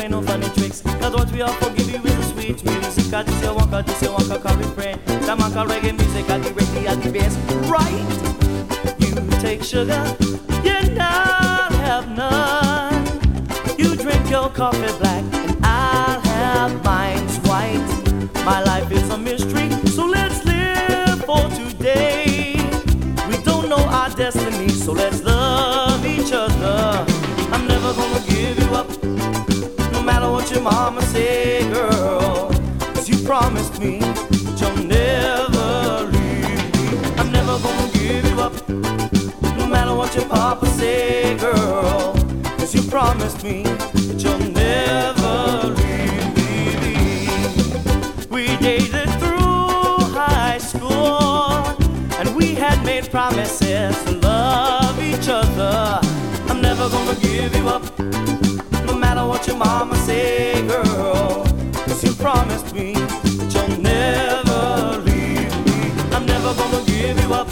play no funny tricks. Cause what we offer give you is sweet music. Cause this your walker, call it friend. Tamaka reggae music, I the reggae at the best. Right, you take sugar, you not have none. You drink your coffee black, and I'll have mine's white. My life is a mystery, so let's live for today. We don't know our destiny, so let's love each other. I'm never gonna give you up, no matter what your mama say, girl. 'Cause you promised me that you'll never leave me. I'm never gonna give you up, no matter what your papa say, girl. 'Cause you promised me that you'll never leave me. We dated through high school, and we had made promises to love each other. I'm never gonna give you up, no matter what your mama say, girl. 'Cause you promised me that you'll never leave me. I'm never gonna give you up,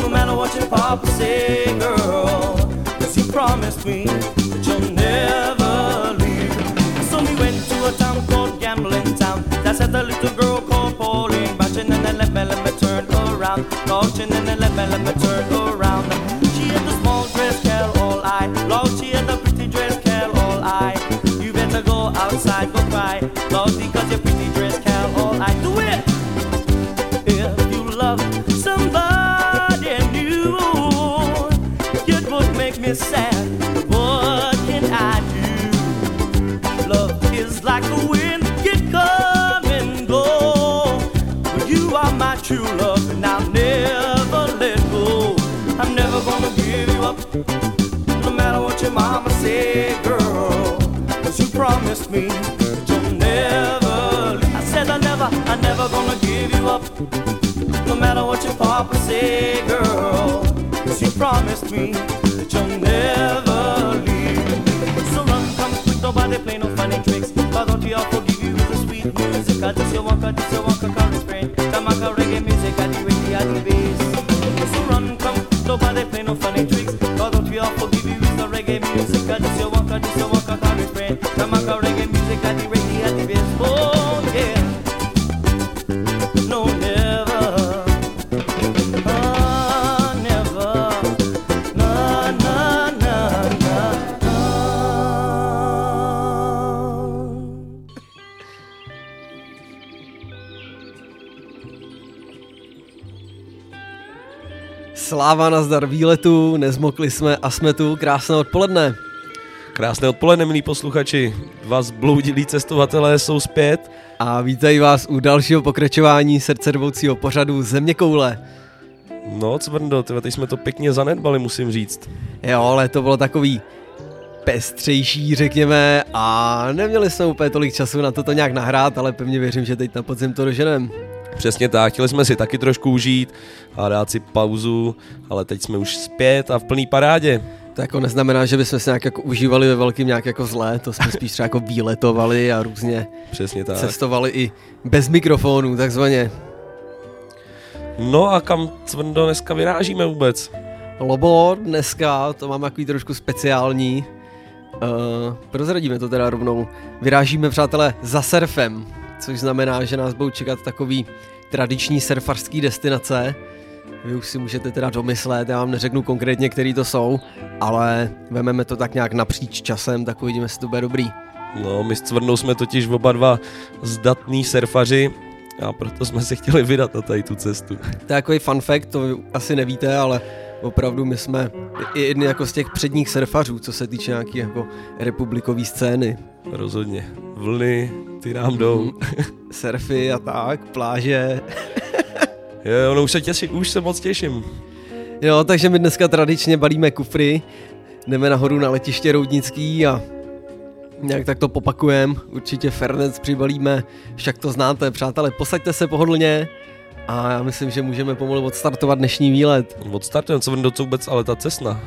no matter what your papa say, girl. 'Cause you promised me that you'll never leave me. So we went to a town called Gambling Town. That's at the little girl called Pauline. Bouncing and then let me turn around. Bouncing and then let me turn around. She had the small dress, girl, all I. Lord, she had the pretty dress, girl, all I. You better go outside, go cry. Lord, because your pretty dress, girl, all I. Do it! If you love somebody new, it would make me sad. What can I do? Love is like the wind, it come and go. But you are my true love, and I'll never let go. I'm never gonna give you up, no matter what your mama said, girl. 'Cause you promised me that you'll never leave. I said I'm never gonna give you up, no matter what your papa said, girl. 'Cause you promised me that you'll never leave. So run, come quick, nobody play no funny tricks. Why don't we all forgive you with the sweet music? I just your walker, call his friend. Tamaka reggae music, I do it, I do bass. So run, come quick, nobody play no funny tricks. Why don't we all forgive you with the reggae music? I just your walker, call his friend. Tamaka reggae music, I do it, I do bass. Oh yeah, no never. Sláva, nazdar výletu, nezmokli jsme a jsme tu, krásné odpoledne. Krásné odpoledne, milí posluchači, dva zbloudilí cestovatelé jsou zpět. A vítají vás u dalšího pokračování srdcervoucího pořadu Zeměkoule. No, cvrndo, teď jsme to pěkně zanedbali, musím říct. Jo, ale to bylo takový pestřejší, řekněme, a neměli jsme úplně tolik času na to nějak nahrát, ale pevně věřím, že teď na podzim to doženeme. Přesně tak, chtěli jsme si taky trošku užít a dát si pauzu, ale teď jsme už zpět a v plný parádě. To jako neznamená, že bychom se nějak jako užívali ve velkým nějak jako zlé, to jsme spíš třeba jako výletovali a různě přesně tak cestovali i bez mikrofonů, takzvaně. No a kam, Cvrndo, dneska vyrážíme vůbec? Lobo, dneska to mám takový trošku speciální, prozradíme to teda rovnou, vyrážíme, přátelé, za surfem. Což znamená, že nás budou čekat takový tradiční surfařský destinace. Vy už si můžete teda domyslet, já vám neřeknu konkrétně, který to jsou, ale vememe to tak nějak napříč časem, tak uvidíme, jestli to bude dobrý. No, my s Cvrnou jsme totiž oba dva zdatní surfaři a proto jsme se chtěli vydat na tady tu cestu. To je takový fun fact, to vy asi nevíte, ale opravdu my jsme i jedni jako z těch předních surfařů, co se týče nějaký jako republikový scény. Rozhodně. Vlny, ty nám jdou. Surfy a tak, pláže. Jo, no už se moc těším. Jo, takže my dneska tradičně balíme kufry, jdeme nahoru na letiště Roudnický a nějak tak to popakujeme, určitě Fernec přibalíme, však to znáte, přátelé, posaďte se pohodlně a já myslím, že můžeme pomalu odstartovat dnešní výlet. Odstartujeme, co vůbec, ale ta cesta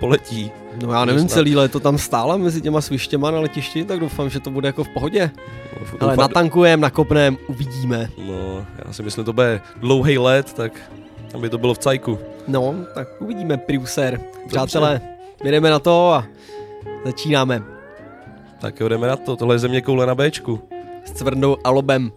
poletí. No já nevím, celý léto tam stále mezi těma svištěma na letišti, tak doufám, že to bude jako v pohodě. No, ale natankujeme, nakopneme, uvidíme. No, já si myslím, to bude dlouhý let, tak aby to bylo v cajku. No, tak uvidíme, priuser. Přátelé, jdeme na to a začínáme. Tak jo, jdeme na to. Tohle je země koule na Bčku. S cvrnou alobem.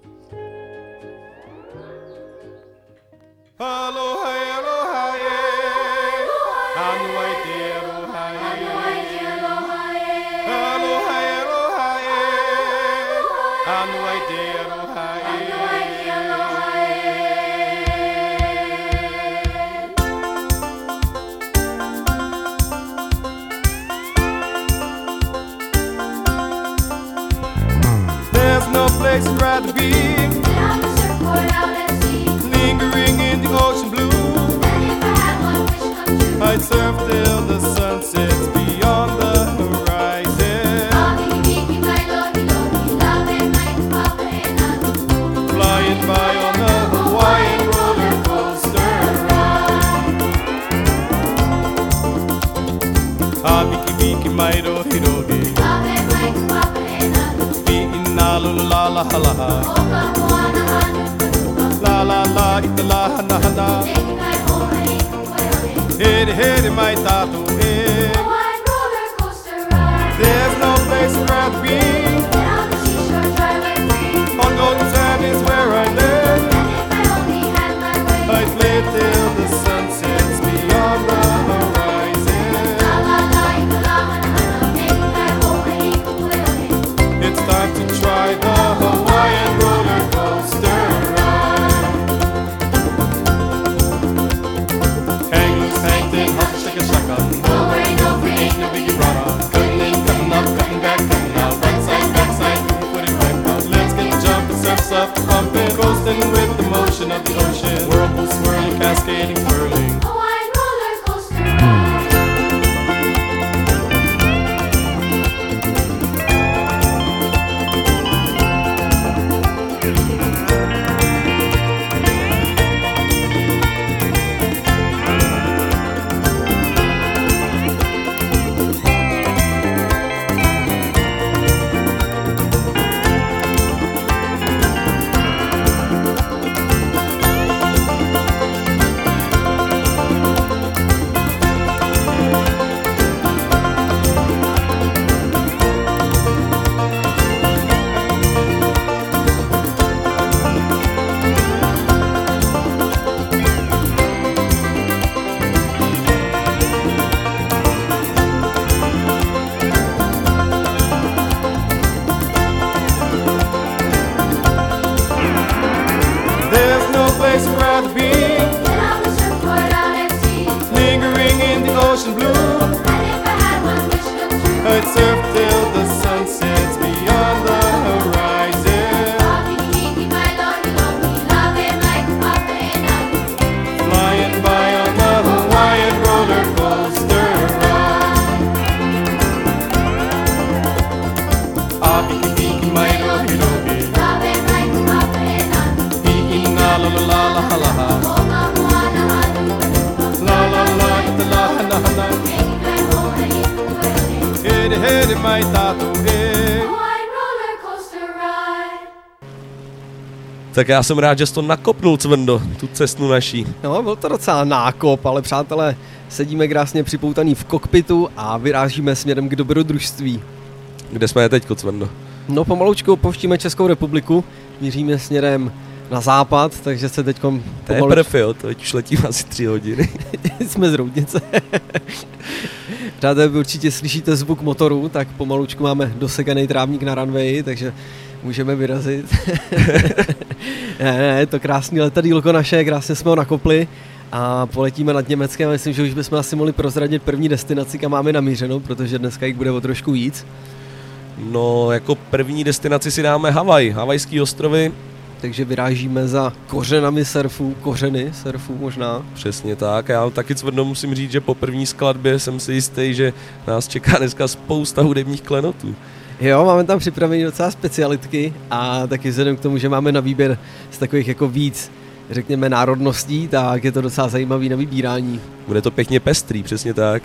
Tak já jsem rád, že jsi to nakopnul, Cvrndo, tu cestu naší. No, byl to docela nákop, ale přátelé, sedíme krásně připoutaný v kokpitu a vyrážíme směrem k dobrodružství. Kde jsme teďko, Cvrndo? No, pomalučku opouštíme Českou republiku, míříme směrem na západ, takže se teďkom pomalučku... To je prv, jo, to už letíme asi 3 hodiny. Jsme z Roudnice. Přátelé, vy určitě slyšíte zvuk motoru, tak pomalučku máme dosekaný trávník na runwayi, takže můžeme vyrazit. Ne, to krásný letadílko naše, krásně jsme ho nakopli a poletíme nad Německem. Myslím, že už bychom asi mohli prozradit první destinaci, kam máme namířeno, protože dneska jich bude o trošku víc. No, jako první destinaci si dáme Havaj, Havajské ostrovy. Takže vyrážíme za kořeny surfu možná. Přesně tak, já taky Cvrno musím říct, že po první skladbě jsem si jistý, že nás čeká dneska spousta hudebních klenotů. Jo, máme tam připravené docela specialitky a taky vzhledem k tomu, že máme na výběr z takových jako víc, řekněme, národností, tak je to docela zajímavý na vybírání. Bude to pěkně pestrý, přesně tak.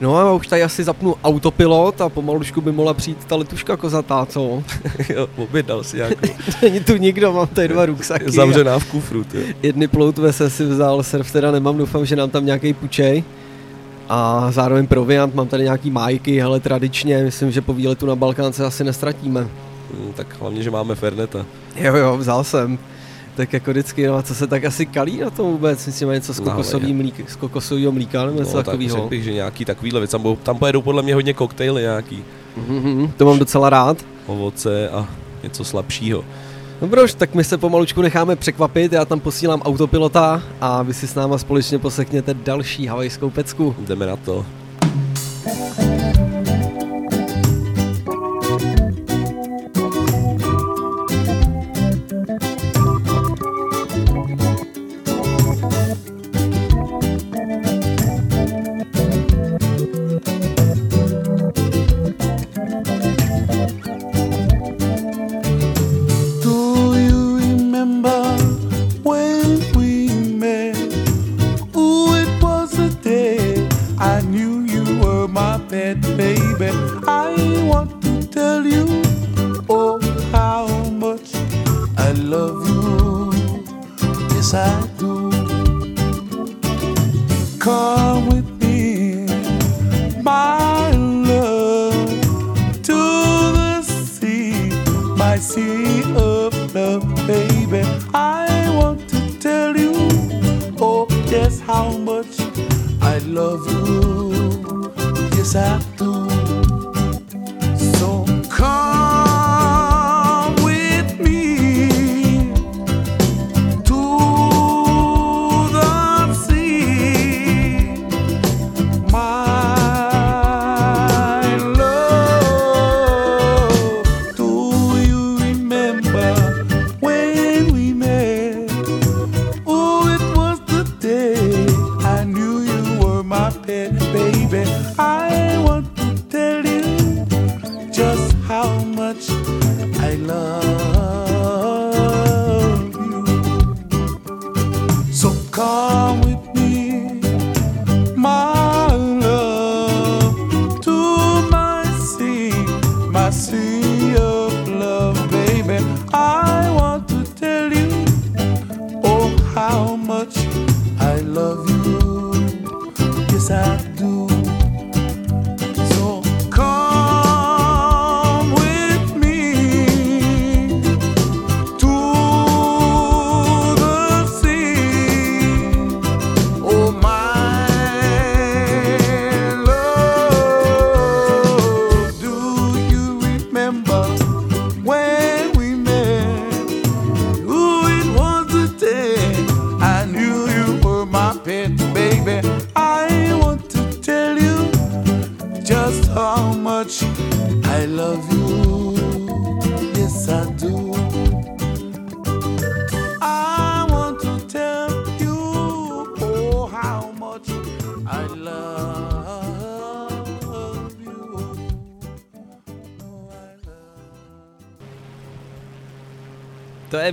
No a už tady asi zapnu autopilot a pomalušku by mohla přijít ta letuška kozatá, co? Jo, objednal si nějakou. Není tu nikdo, mám tady 2 ruksaky. Zamřená v kufru, ty. Jedny ploutve se si vzal, surf teda nemám, doufám, že nám tam nějakej pučej. a zároveň proviant, mám tady nějaký májky, hele, tradičně, myslím, že po výletu na Balkán se asi nestratíme. Tak hlavně, že máme ferneta. Jo, vzal jsem. Tak jako vždycky, no a co se tak asi kalí na tom vůbec? Myslím, že něco z kokosového mlíka nebo něco takového. No tak bych, že nějaký takovýhle věc, tam pojedou podle mě hodně koktejly nějaký. To mám docela rád. Ovoce a něco slabšího. Dobro, tak my se pomalučku necháme překvapit, já tam posílám autopilota a vy si s náma společně posekněte další havajskou pecku. Jdeme na to.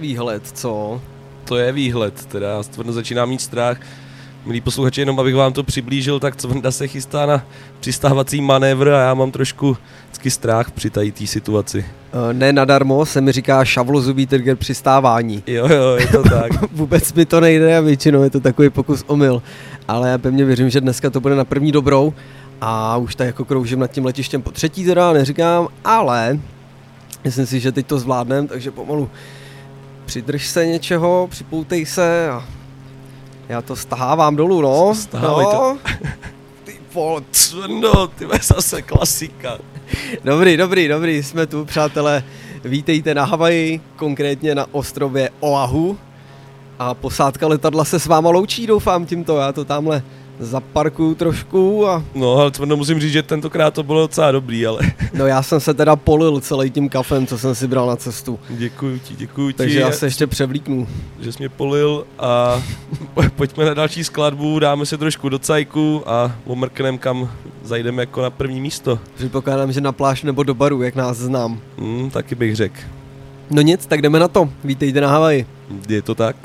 Výhled, co? To je výhled, teda já stvrdno začínám mít strach. Milí posluchači, jenom abych vám to přiblížil, tak Cvrnda se chystá na přistávací manévr a já mám trošku vždycky strach při té situaci. Ne nadarmo se mi říká šavlozubý trigger přistávání. Jo, je to tak. Vůbec mi to nejde a většinou je to takový pokus omyl, ale já pevně věřím, že dneska to bude na první dobrou a už tak jako kroužím nad tím letištěm po třetí teda, neříkám, ale myslím si, že teď to zvládnem, takže pomalu přidrž se něčeho, připoutej se a já to stahávám dolů, no. Stahávej to. Ty vole, Cvrndo, ty máš zase klasika. Dobrý, jsme tu, přátelé. Vítejte na Havaji, konkrétně na ostrově Oahu. A posádka letadla se s váma loučí, doufám tímto, já to tamhle zaparkuju trošku a... No, ale Cvrndo, musím říct, že tentokrát to bylo docela dobrý, ale... No, já jsem se teda polil celý tím kafem, co jsem si bral na cestu. Děkuju ti. Takže já se ještě převlíknu. Že jsi mě polil a pojďme na další skladbu, dáme se trošku do cajku a omrknem, kam zajdeme jako na první místo. Předpokládám, že na pláž nebo do baru, jak nás znám. Taky bych řekl. No nic, tak jdeme na to. Vítejte na Havaji. Je to tak.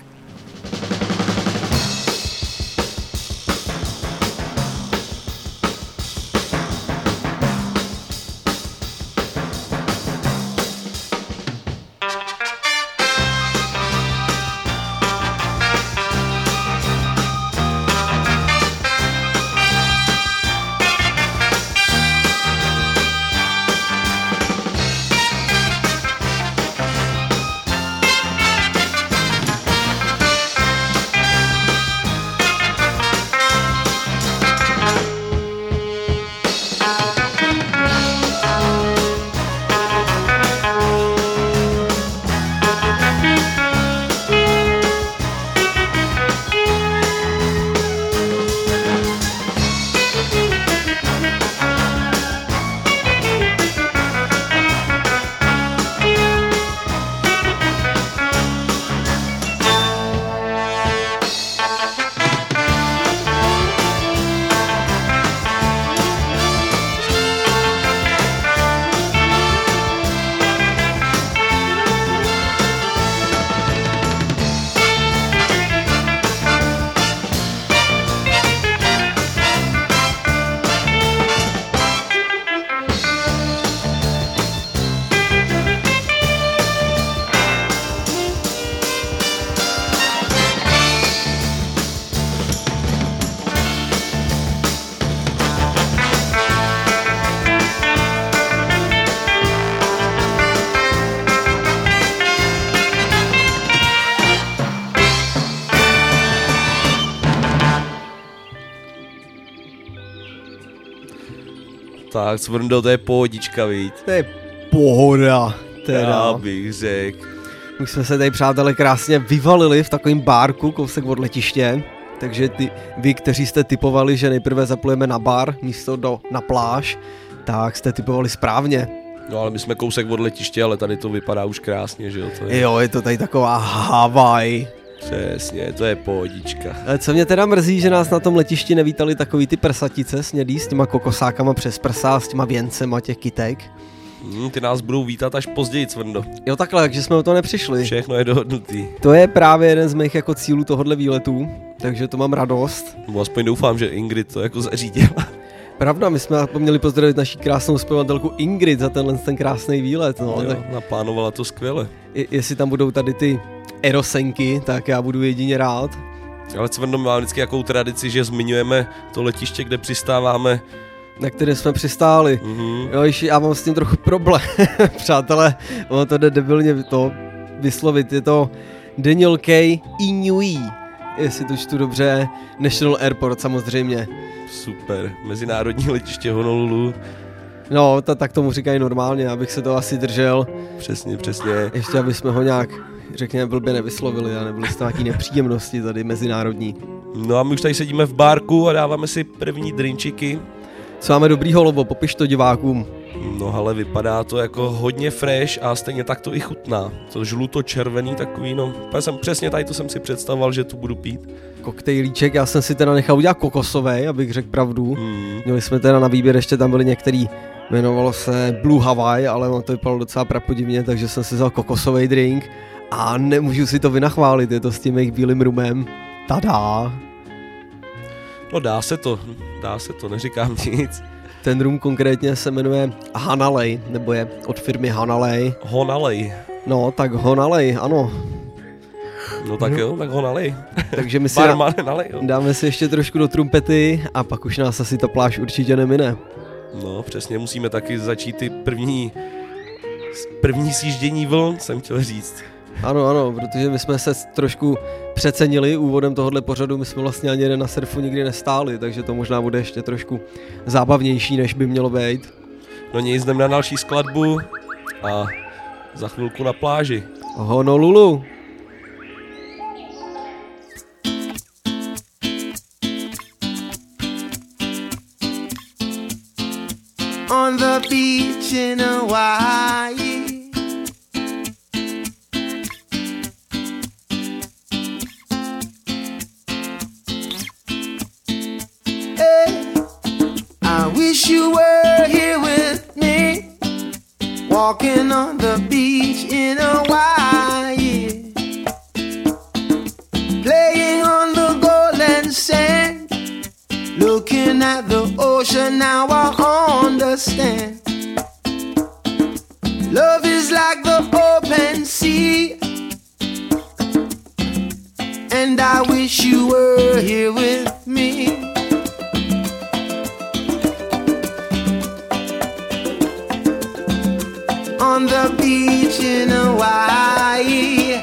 Tak, Smrndou, to je pohodička, víc. To je pohoda, teda. Já bych řekl. My jsme se tady, přátelé, krásně vyvalili v takovém bárku, kousek od letiště. Takže vy, kteří jste tipovali, že nejprve zaplujeme na bar místo na pláž, tak jste tipovali správně. No ale my jsme kousek od letiště, ale tady to vypadá už krásně, že jo? To je... Jo, je to tady taková Havaj. Přesně, to je pohodička. Ale co mě teda mrzí, že nás na tom letišti nevítali takový ty prsatice snědý s těma kokosákama přes prsa, s těma věncema těch kytek. Ty nás budou vítat až později, Cvrndo. Jo takhle, takže jsme o to nepřišli. Všechno je dohodnutý. To je právě jeden z mých jako cílů tohohle výletu, takže to mám radost. No, aspoň doufám, že Ingrid to jako zařídila. Pravda, my jsme měli pozdravit naši krásnou zpěvatelku Ingrid za tenhle krásný výlet. No, jo, naplánovala to skvěle. Jestli tam budou tady ty erosenky, tak já budu jedině rád. Ale Cvrndo, má vždycky jakou tradici, že zmiňujeme to letiště, kde přistáváme, na které jsme přistáli. Jo, ještě já mám s tím trochu problém, přátelé, ono to jde debilně to vyslovit, je to Daniel K. Inui, jestli to čtu dobře, National Airport samozřejmě. Super, mezinárodní letiště Honolulu. No, tak tomu říkají normálně, abych se to asi držel. Přesně, přesně. Ještě aby jsme ho nějak, řekněme, blbě nevyslovili a nebyly to nějaký nepříjemnosti tady mezinárodní. No a my už tady sedíme v bárku a dáváme si první drinčiky. Co máme dobrýho, Lobo, popiš to divákům. No ale vypadá to jako hodně fresh a stejně tak to i chutná. To žluto-červený takový, no. Přesně tady to jsem si představoval, že tu budu pít. Koktejlíček, já jsem si teda nechal udělat kokosový, abych řekl pravdu. Měli jsme teda na výběr, ještě tam byli některý, jmenovalo se Blue Hawaii, ale ono to vypadalo docela prapodivně, takže jsem si vzal kokosový drink a nemůžu si to vynachválit, je to s tím jejich bílým rumem. Tada! No dá se to, neříkám nic. Ten rum konkrétně se jmenuje Hanalei, nebo je od firmy Hanalei. Honalei. No, tak Honalei, ano. No tak jo, tak Honalei. Takže my si dáme si ještě trošku do trumpety a pak už nás asi ta pláž určitě nemine. No přesně, musíme taky začít ty první sjíždění vln, jsem chtěl říct. Ano, protože my jsme se trošku přecenili úvodem tohohle pořadu, my jsme vlastně ani jeden na surfu nikdy nestáli, takže to možná bude ještě trošku zábavnější, než by mělo být. No nic, jdeme na další skladbu a za chvilku na pláži. Honolulu! On the beach in Hawaii. Wish you were here with me, walking on the beach in Hawaii, playing on the golden sand, looking at the ocean, now I understand. Love is like the open sea, and I wish you were here with me. On the beach in Hawaii.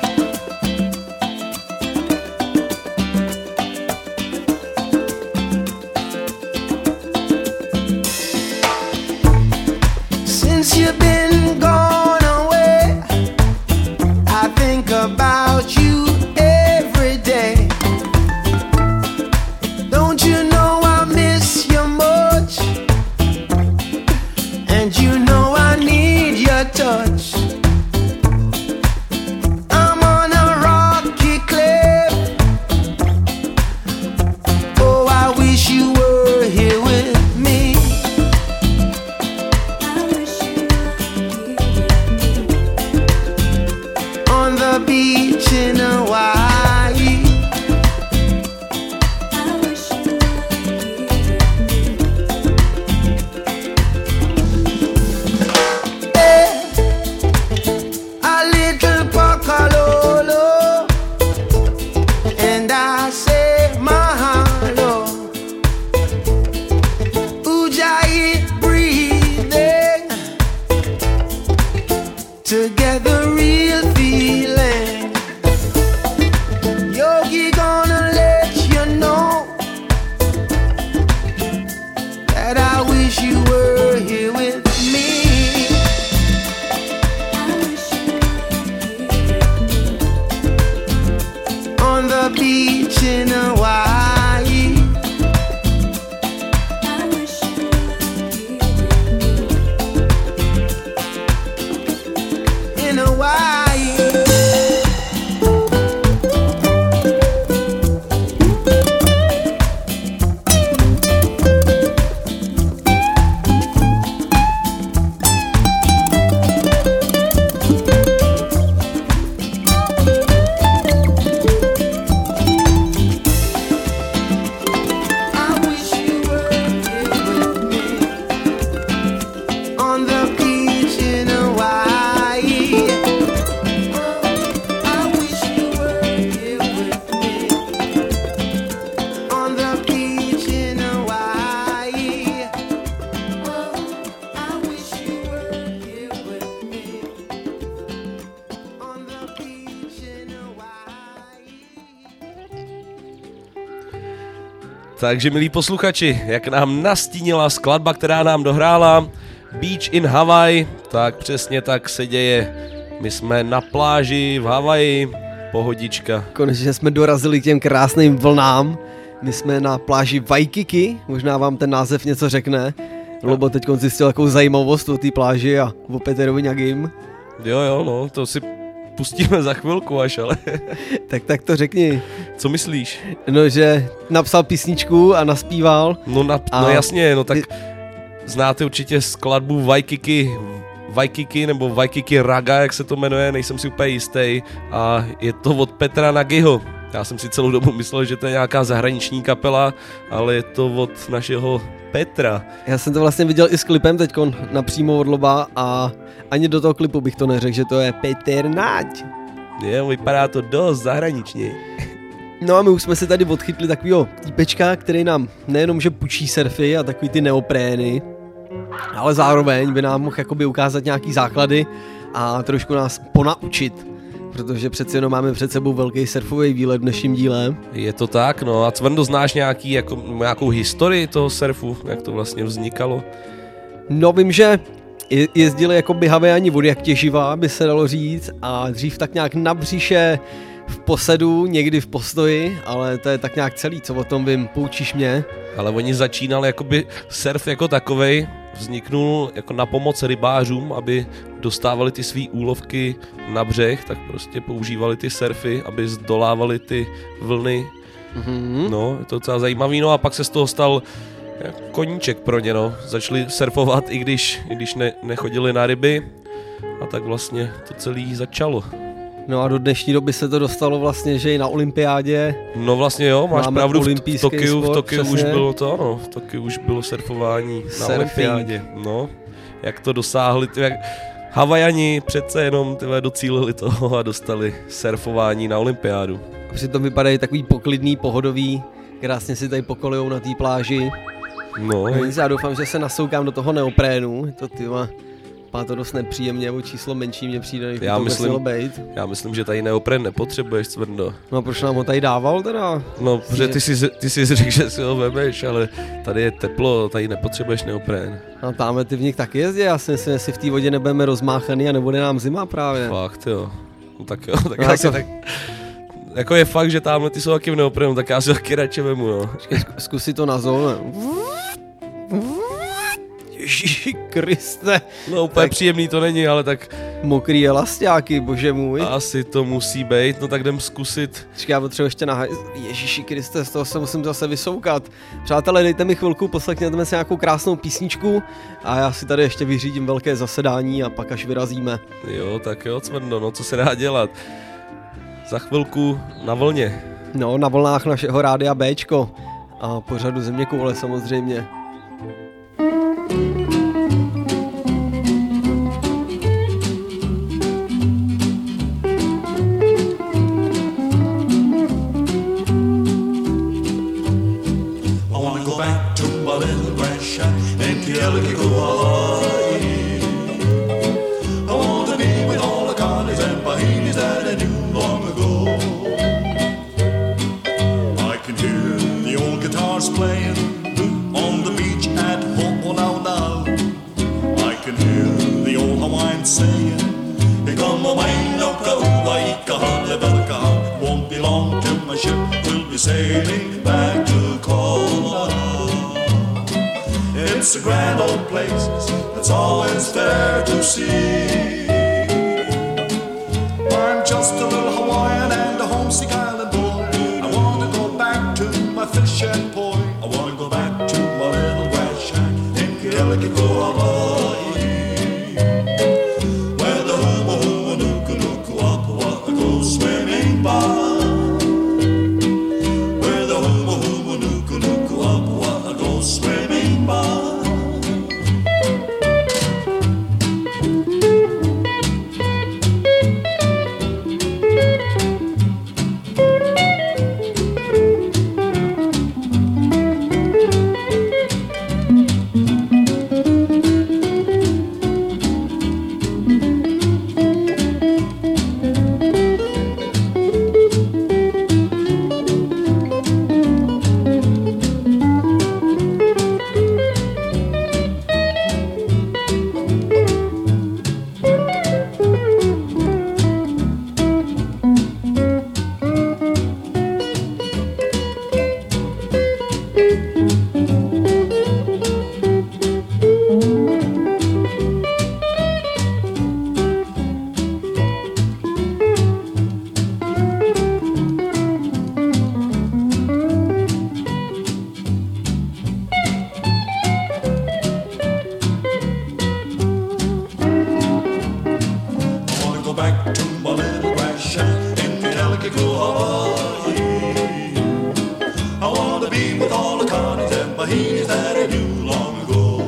Since you've been gone away, I think about you every day. Takže milí posluchači, jak nám nastínila skladba, která nám dohrála, Beach in Hawaii, tak přesně tak se děje. My jsme na pláži v Havaji, pohodička. Konečně jsme dorazili k těm krásným vlnám. My jsme na pláži Waikiki, možná vám ten název něco řekne. Lobo teď zjistil takovou zajímavost o té pláži a o Peterovi Naďim. Jo, no, to si pustíme za chvilku až, ale... tak to řekni. Co myslíš? No, že napsal písničku a naspíval. No jasně, no tak znáte určitě skladbu Waikiki nebo Waikiki Raga, jak se to jmenuje, nejsem si úplně jistý. A je to od Petra Naďiho. Já jsem si celou dobu myslel, že to je nějaká zahraniční kapela, ale je to od našeho Petra. Já jsem to vlastně viděl i s klipem teďkon napřímo od Loba a ani do toho klipu bych to neřekl, že to je Peter Naď. Jo, vypadá to dost zahraničně. No a my už jsme se tady odchytli takovýho týpečka, který nám nejenom, že půjčí surfy a takový ty neoprény, ale zároveň by nám mohl jakoby ukázat nějaký základy a trošku nás ponaučit. Protože přeci jenom máme před sebou velký surfový výlet v dnešním díle. Je to tak, no a Cvrndo, znáš nějakou historii toho surfu, jak to vlastně vznikalo? No vím, že jezdili jako by Havajani vody jak těživa, by se dalo říct, a dřív tak nějak na břiše v posedu, někdy v postoji, ale to je tak nějak celý, co o tom vím, poučíš mě. Ale oni začínali jakoby surf jako takovej, vzniknul jako na pomoc rybářům, aby dostávali ty svý úlovky na břeh, tak prostě používali ty surfy, aby zdolávali ty vlny. Mm-hmm. No, je to docela zajímavý, no a pak se z toho stal koníček pro ně, no. Začali surfovat, i když nechodili na ryby, a tak vlastně to celý začalo. No a do dnešní doby se to dostalo vlastně, že i na olympiádě. No vlastně jo, máš pravdu, v Tokiu už bylo to, ano, v Tokiu už bylo surfování na olympiádě. No, jak to dosáhli, jak Havajani přece jenom docílili toho a dostali surfování na olympiádu. Přitom vypadají takový poklidný, pohodový, krásně si tady pokolujou na té pláži. No. Já doufám, že se nasoukám do toho neoprénu, to má to dost nepříjemně, o číslo menší mě přijde, než by to mělo být. Já myslím, že tady neopren nepotřebuješ, Cvrndo. No a proč nám ho tady dával teda? No, protože ty jsi řekl, že si ho vemeš, ale tady je teplo, tady nepotřebuješ neopren. A támhle ty v nich taky jezdí, já si myslím, jestli v té vodě nebudeme rozmáchaný a nebude nám zima právě. Fakt jo, no, tak jo, tak no, já si tak... Jako je fakt, že támhle ty jsou taky v neoprenu, tak já si ho taky radši vemu, no. Zkusí to na zónu. Ježíši Kriste. No úplně tak příjemný to není, ale tak... Mokrý je lasťáky, bože můj. Asi to musí být, no tak jdem zkusit. Čekaj, já potřebuji ještě Ježíši Kriste, z toho se musím zase vysoukat. Přátelé, dejte mi chvilku, poslechněme si nějakou krásnou písničku a já si tady ještě vyřídím velké zasedání a pak až vyrazíme. Jo, tak jo, Cvrndo, no co se dá dělat? Za chvilku na vlně. No, na vlnách našeho rádia Bčko a pořadu Zeměkoule samozřejmě. Sailing back to Colorado. It's a grand old place that's always there to see. I'm just a little Hawaiian and a homesick island boy. I want to go back to my fish and poi. I want to go back to my little grass shack in Kalifornie, where the humuhumanukunukuapua go swimming by. He with all the cannons and Mahinis that I knew long ago.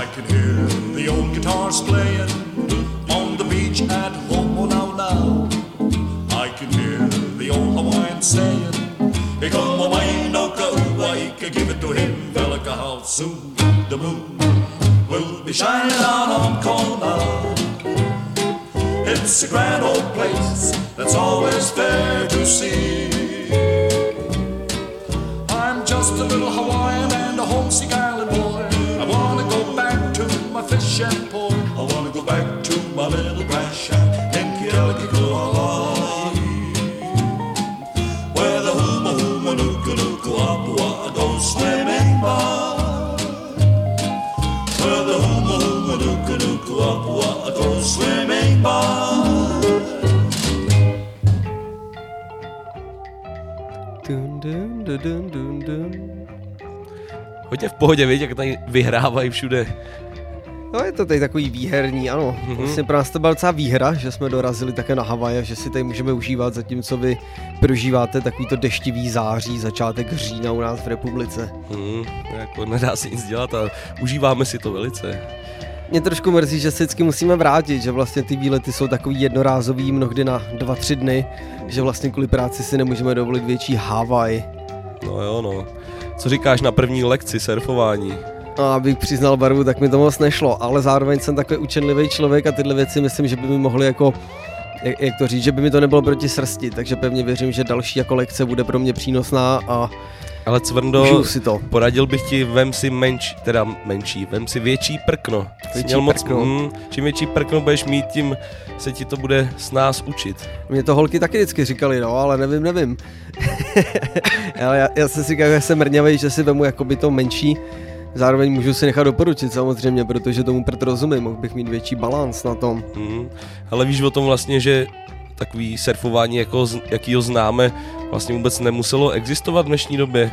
I can hear the old guitars playing on the beach at Ho'olau now. I can hear the old Hawaiian saying, "He come away no kauai, can give it to him, fella kahau." Soon the moon will be shining out on Kona. It's a grand old place that's always fair to see. I'm just a little Hawaiian and a homesick island boy. I want to go back to my fish and pork. I want to go back to my little grass shack in Kealakekua, where the huma huma nuka nuka apua go swimming by. Where the huma huma nuka nuka apua go swimming by. Hodně v pohodě, víš, jak tady vyhrávají všude. No, je to tady takový výherní, ano. Mm-hmm. Vlastně pro nás to byla docela výhra, že jsme dorazili také na Havaje, že si tady můžeme užívat, zatímco vy prožíváte takovýto deštivý září, začátek října u nás v republice. Jako nedá se nic dělat a užíváme si to velice. Mě trošku mrzí, že se vždycky musíme vrátit, že vlastně ty výlety jsou takový jednorázový, mnohdy na 2-3 dny, že vlastně kvůli práci si nemůžeme dovolit větší Havaj. No jo, no. Co říkáš na první lekci surfování? No, abych přiznal barvu, tak mi to moc nešlo, ale zároveň jsem takový učenlivý člověk a tyhle věci myslím, že by mi mohly jako, jak to říct, že by mi to nebylo proti srsti, takže pevně věřím, že další jako lekce bude pro mě přínosná a... Ale Cvrndo, poradil bych ti, vem si větší prkno. Čím větší prkno budeš mít, tím se ti to bude s nás učit. Mě to holky taky vždycky říkali, no, ale nevím. Ale já jsem si říkal, že jsem mrňavej, že si vemu jakoby to menší. Zároveň můžu si nechat doporučit samozřejmě, protože tomu rozumím, mohl bych mít větší balans na tom. Ale víš o tom vlastně, že... Takový surfování, jakýho známe, vlastně vůbec nemuselo existovat v dnešní době.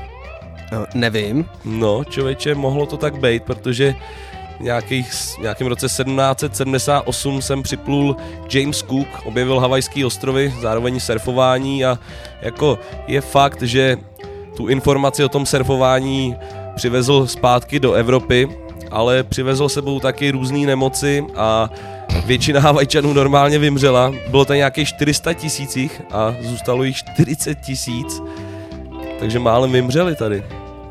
No, nevím. No, člověče, mohlo to tak být, protože v nějakém roce 1778 sem připlul James Cook, objevil Havajské ostrovy, zároveň surfování a jako je fakt, že tu informaci o tom surfování přivezl zpátky do Evropy, ale přivezl sebou taky různé nemoci a většina Havajčanů normálně vymřela, bylo tam nějakých 400 000 a zůstalo jich 40 000, takže málem vymřeli tady.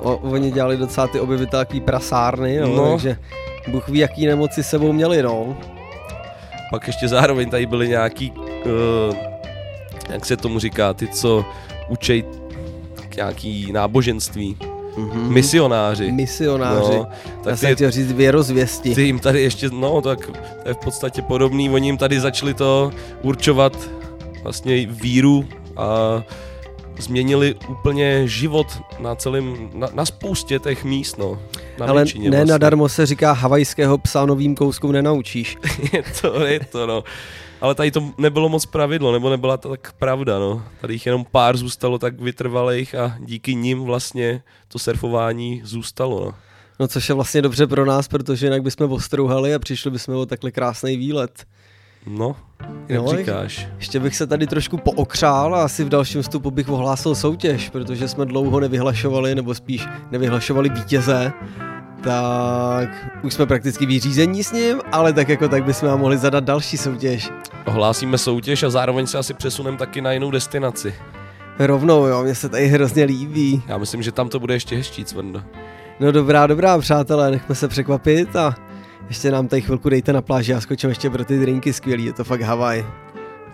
Oni dělali docela ty objevitelé takový prasárny, no. Takže Bůh ví, jaký nemoci sebou měli, no. Pak ještě zároveň tady byly nějaký, jak se tomu říká, ty, co učej nějaký náboženství. Mm-hmm. Misionáři. No, tak já jsem chtěl říct věrozvěsti. Ty jim tady ještě, no tak to je v podstatě podobný, oni jim tady začali to určovat vlastně víru a změnili úplně život na celém, na spoustě těch míst, no. Ale většině, ne vlastně. Nadarmo se říká, havajského psa novým kouskům nenaučíš. je to, no. Ale tady to nebylo moc pravidlo, nebo nebyla to tak pravda, no. Tady jich jenom pár zůstalo tak vytrvalých a díky nim vlastně to surfování zůstalo, no. No, což je vlastně dobře pro nás, protože jinak bychom ostrouhali a přišli bychom o takhle krásný výlet. No, jak říkáš. Ještě bych se tady trošku pookřál a asi v dalším vstupu bych ohlásil soutěž, protože jsme dlouho nevyhlašovali, nebo spíš nevyhlašovali vítěze. Tak už jsme prakticky vyřízení s ním, ale tak jako tak bychom vám mohli zadat další soutěž. Ohlásíme soutěž a zároveň se asi přesuneme taky na jinou destinaci. Rovnou, jo, mně se tady hrozně líbí. Já myslím, že tam to bude ještě hezčí, Cvrndo. No dobrá, přátelé, nechme se překvapit a ještě nám tady chvilku dejte na pláži a skočím ještě pro ty drinky skvělý, je to fakt Havaj.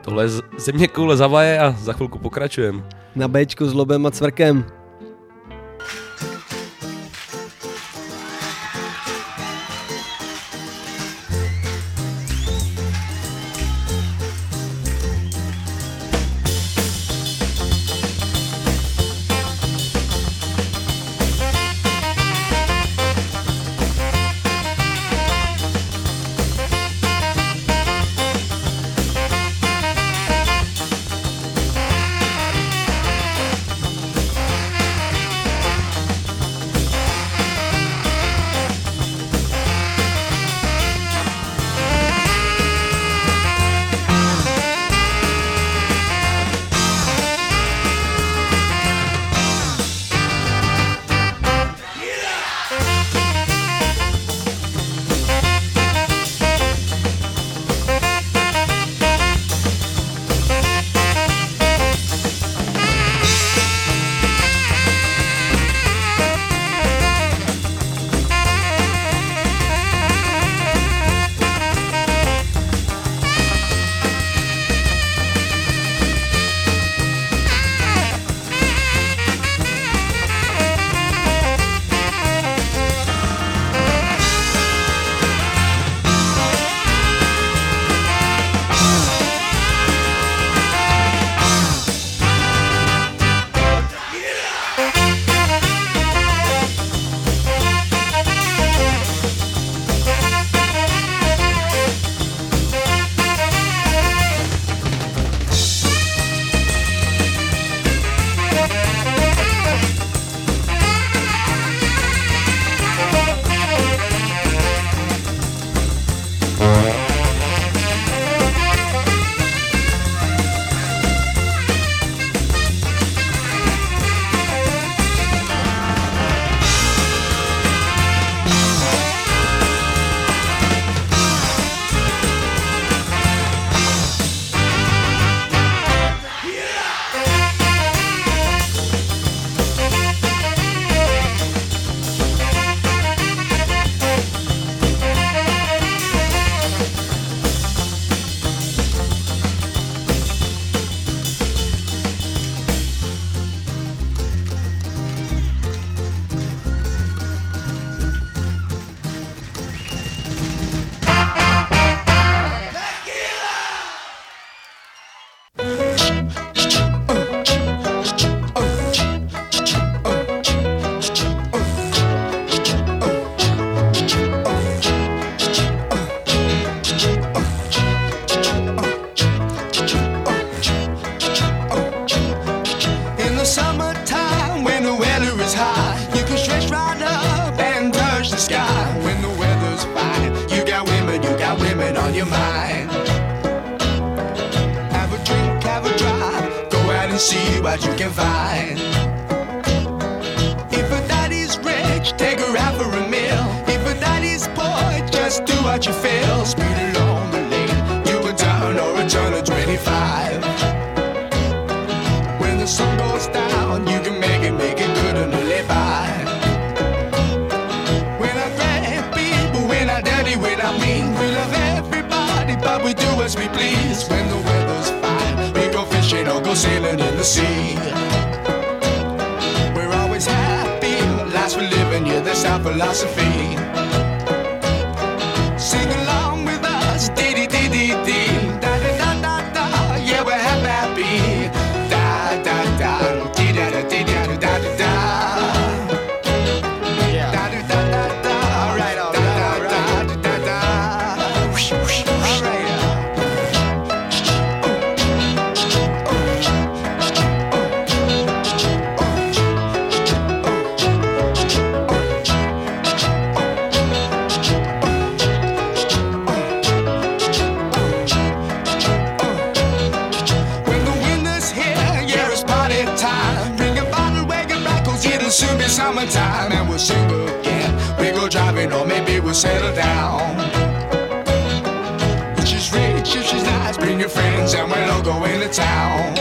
Tohle je země koule z Havaje a za chvilku pokračujeme. Na Bčku s Lobem a Cvrkem. see what you can find. If a daddy's rich, take her out for a meal. If a daddy's poor, just do what you feel. Speed along the lane, you a down or a turn of 25. When the sun goes down, you can make it good and live by. We're not bad people, we're not dirty, we're not mean. We love everybody, but we do as we please. When the weather's fine, we go fishing or go sailing in the sea. We're always happy, last we're living, yeah, that's our philosophy. Sing along with us, dee-dee-dee-dee-dee, da-da-da-da-da, yeah, we're happy, da-da-da, dee-da-da-dee-da-da-da-da. Summertime and we'll sing again. We go driving or maybe we'll settle down. If she's rich, if she's nice, bring your friends and we'll all go into town.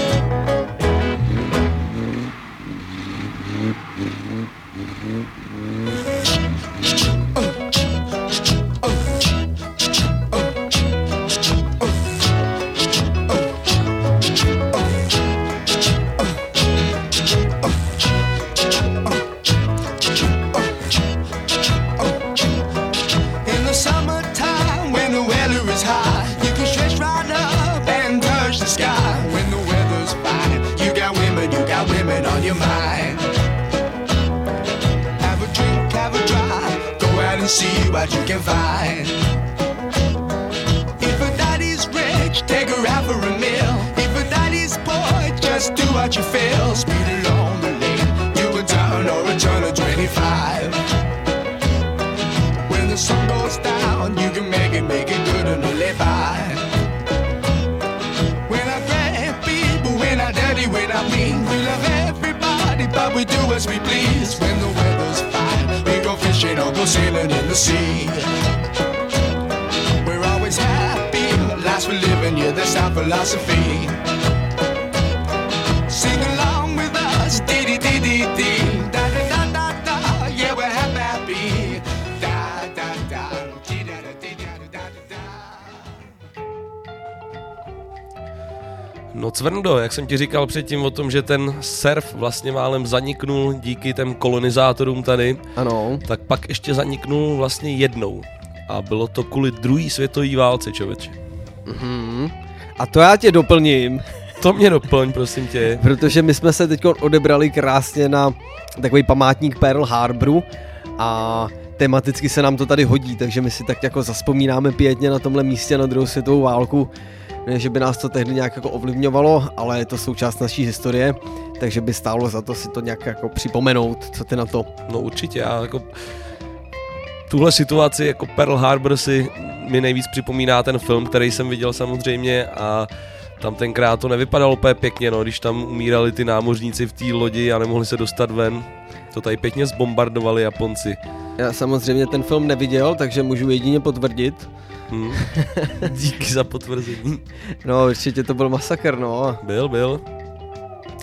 See what you can find. If a daddy's rich, take her out for a meal. If a daddy's poor, just do what you feel. Speed along the lane, you a down or a turn of 25. When the sun goes down, you can make it good and live by. We're not bad people, we're not dirty, we're not mean. We love everybody, but we do as we please. When the weather's fine, we go fishing or go sailing in the sea. We're always happy, last we're living, yeah, that's our philosophy. Sing along with us, dee-dee-dee-dee-dee, da-da-da-da-da, yeah, we're happy, da-da-da, da-da-da-da-da-da. No cvrndo, jak jsem ti říkal předtím o tom, že ten surf vlastně málem zaniknul díky těm kolonizátorům tady. Ano. Tak pak ještě zaniknul vlastně jednou. A bylo to kvůli druhé světové válce, člověče. Mm-hmm. A to já tě doplním. To mě doplň, prosím tě. Protože my jsme se teď odebrali krásně na takový památník Pearl Harboru a tematicky se nám to tady hodí, takže my si tak jako zazpomínáme pěkně na tomhle místě na druhou světovou válku. Ne, že by nás to tehdy nějak jako ovlivňovalo, ale je to součást naší historie, takže by stálo za to si to nějak jako připomenout, co ty na to. No určitě, já jako tuhle situaci jako Pearl Harbor si mi nejvíc připomíná ten film, který jsem viděl samozřejmě a tam tenkrát to nevypadalo úplně pěkně, no, když tam umírali ty námořníci v té lodi a nemohli se dostat ven, to tady pěkně zbombardovali Japonci. Já samozřejmě ten film neviděl, takže můžu jedině potvrdit. Hmm. Díky za potvrzení. No, určitě to byl masakr, no. Byl.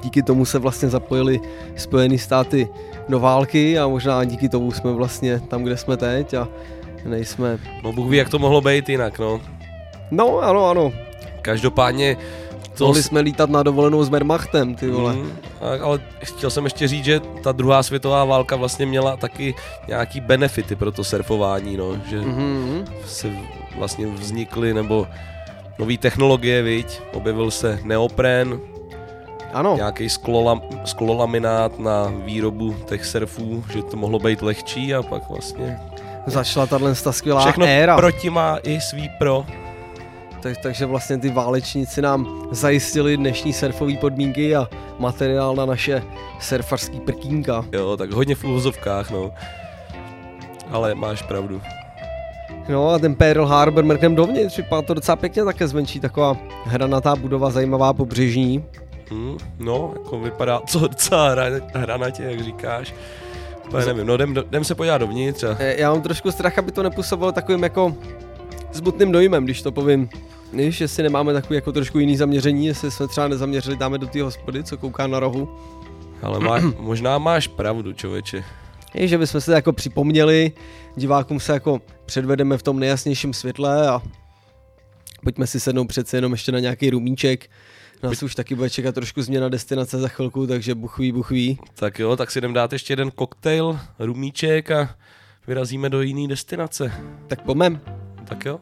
Díky tomu se vlastně zapojili Spojené státy do války a možná díky tomu jsme vlastně tam, kde jsme teď a nejsme... No, Bůh ví, jak to mohlo být jinak, no. No, ano. Každopádně... Mohli jsme lítat na dovolenou s Mermachtem, ty vole. Ale chtěl jsem ještě říct, že ta druhá světová válka vlastně měla taky nějaký benefity pro to surfování, no. Že se vlastně vznikly nebo nový technologie, viď? Objevil se neopren, ano. Nějaký sklolaminát na výrobu těch surfů, že to mohlo být lehčí a pak vlastně... Začala tato skvělá všechno éra. Všechno proti má i svý pro. Takže vlastně ty válečníci nám zajistili dnešní surfové podmínky a materiál na naše surfařský prkínka. Jo, tak hodně v úvozovkách, no. Ale máš pravdu. No a ten Pearl Harbor mrknem dovnitř, vypadá to docela pěkně, také zvenčí taková hranatá budova, zajímavá pobřežní. No, jako vypadá to docela hranatě, jak říkáš. Ale nevím, no jdem se podívat dovnitř. A... Já mám trošku strach, aby to nepůsobilo takovým jako smutným dojmem, když to povím. Víš, jestli nemáme takový jako trošku jiný zaměření, jestli jsme třeba nezaměřili, dáme do té hospody, co kouká na rohu. Ale možná máš pravdu, člověče. Je, že bychom se jako připomněli, divákům se jako předvedeme v tom nejjasnějším světle a pojďme si sednout přece jenom ještě na nějaký rumíček. Nás už taky bude čekat trošku změna destinace za chvilku, takže buchví. Tak jo, tak si jdem dát ještě jeden koktejl, rumíček a vyrazíme do jiné destinace. Tak pojďme. Tak jo.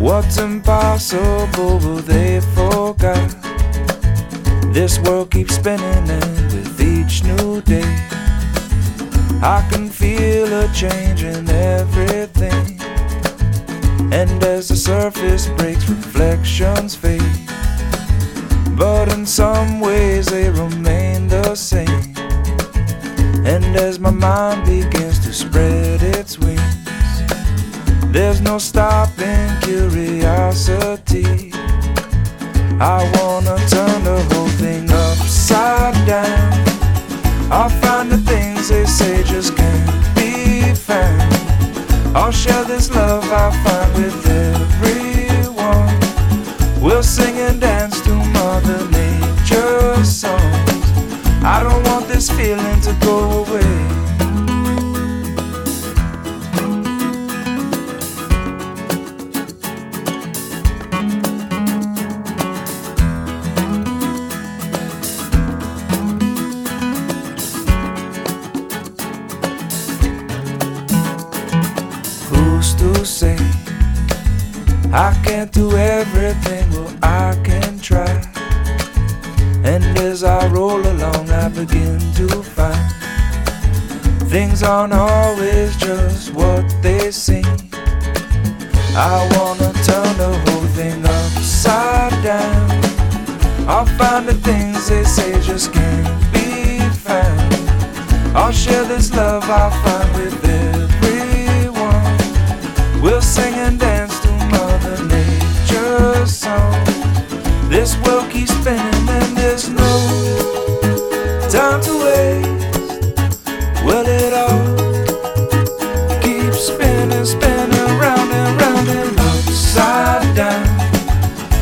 What's impossible, well, they forgot. This world keeps spinning and with each new day I can feel a change in everything. And as the surface breaks, reflections fade, but in some ways they remain the same. And as my mind begins to spread its wings, there's no stopping curiosity. I wanna turn the whole thing upside down. I'll find the things they say just can't be found. I'll share this love I find with everyone. We'll sing and dance to Mother Nature's songs. I don't want this feeling to go away. I can't do everything, well I can try. And as I roll along I begin to find things aren't always just what they seem. I wanna turn the whole thing upside down. I'll find the things they say just can't be found. I'll share this love I find with everyone. We'll sing and dance to Mother Nature's song. This world keeps spinning and there's no time to waste. Well, it all keeps spinning, spinning round and round and upside down.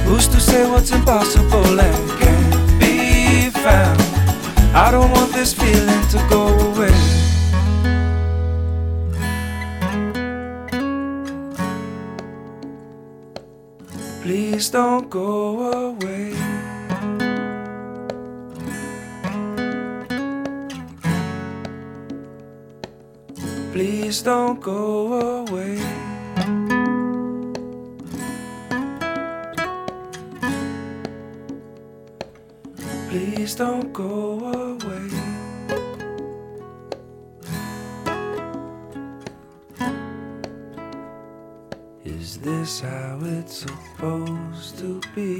Who's to say what's impossible and can't be found? I don't want this feeling to go away. Please don't go away. Please don't go away. Please don't go away. Is this how it's supposed to be?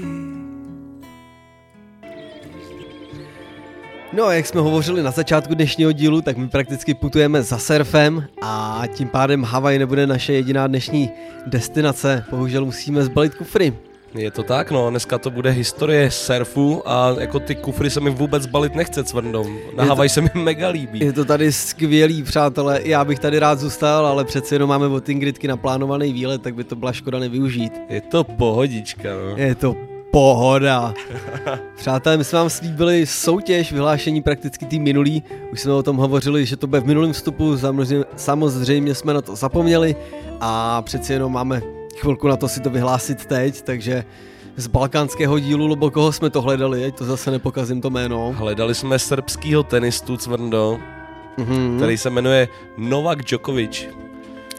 No a jak jsme hovořili na začátku dnešního dílu, tak my prakticky putujeme za surfem a tím pádem Havaj nebude naše jediná dnešní destinace. Bohužel musíme zbalit kufry. Je to tak, no, dneska to bude historie surfu a jako ty kufry se mi vůbec balit nechce cvrnou. Na Havaj se mi mega líbí. Je to tady skvělý, přátelé, já bych tady rád zůstal, ale přece jenom máme od Ingridky naplánovaný výlet, tak by to byla škoda nevyužít. Je to pohodička, no. Je to pohoda. Přátelé, my jsme vám slíbili soutěž, vyhlášení prakticky tý minulý. Už jsme o tom hovořili, že to bude v minulém vstupu, samozřejmě jsme na to zapomněli a přeci jenom máme chvilku na to si to vyhlásit teď, takže z balkánského dílu Lubokoho jsme to hledali, ať to zase nepokazím to jméno. Hledali jsme srbskýho tenistu, Cvrndo, který se jmenuje Novak Djokovic.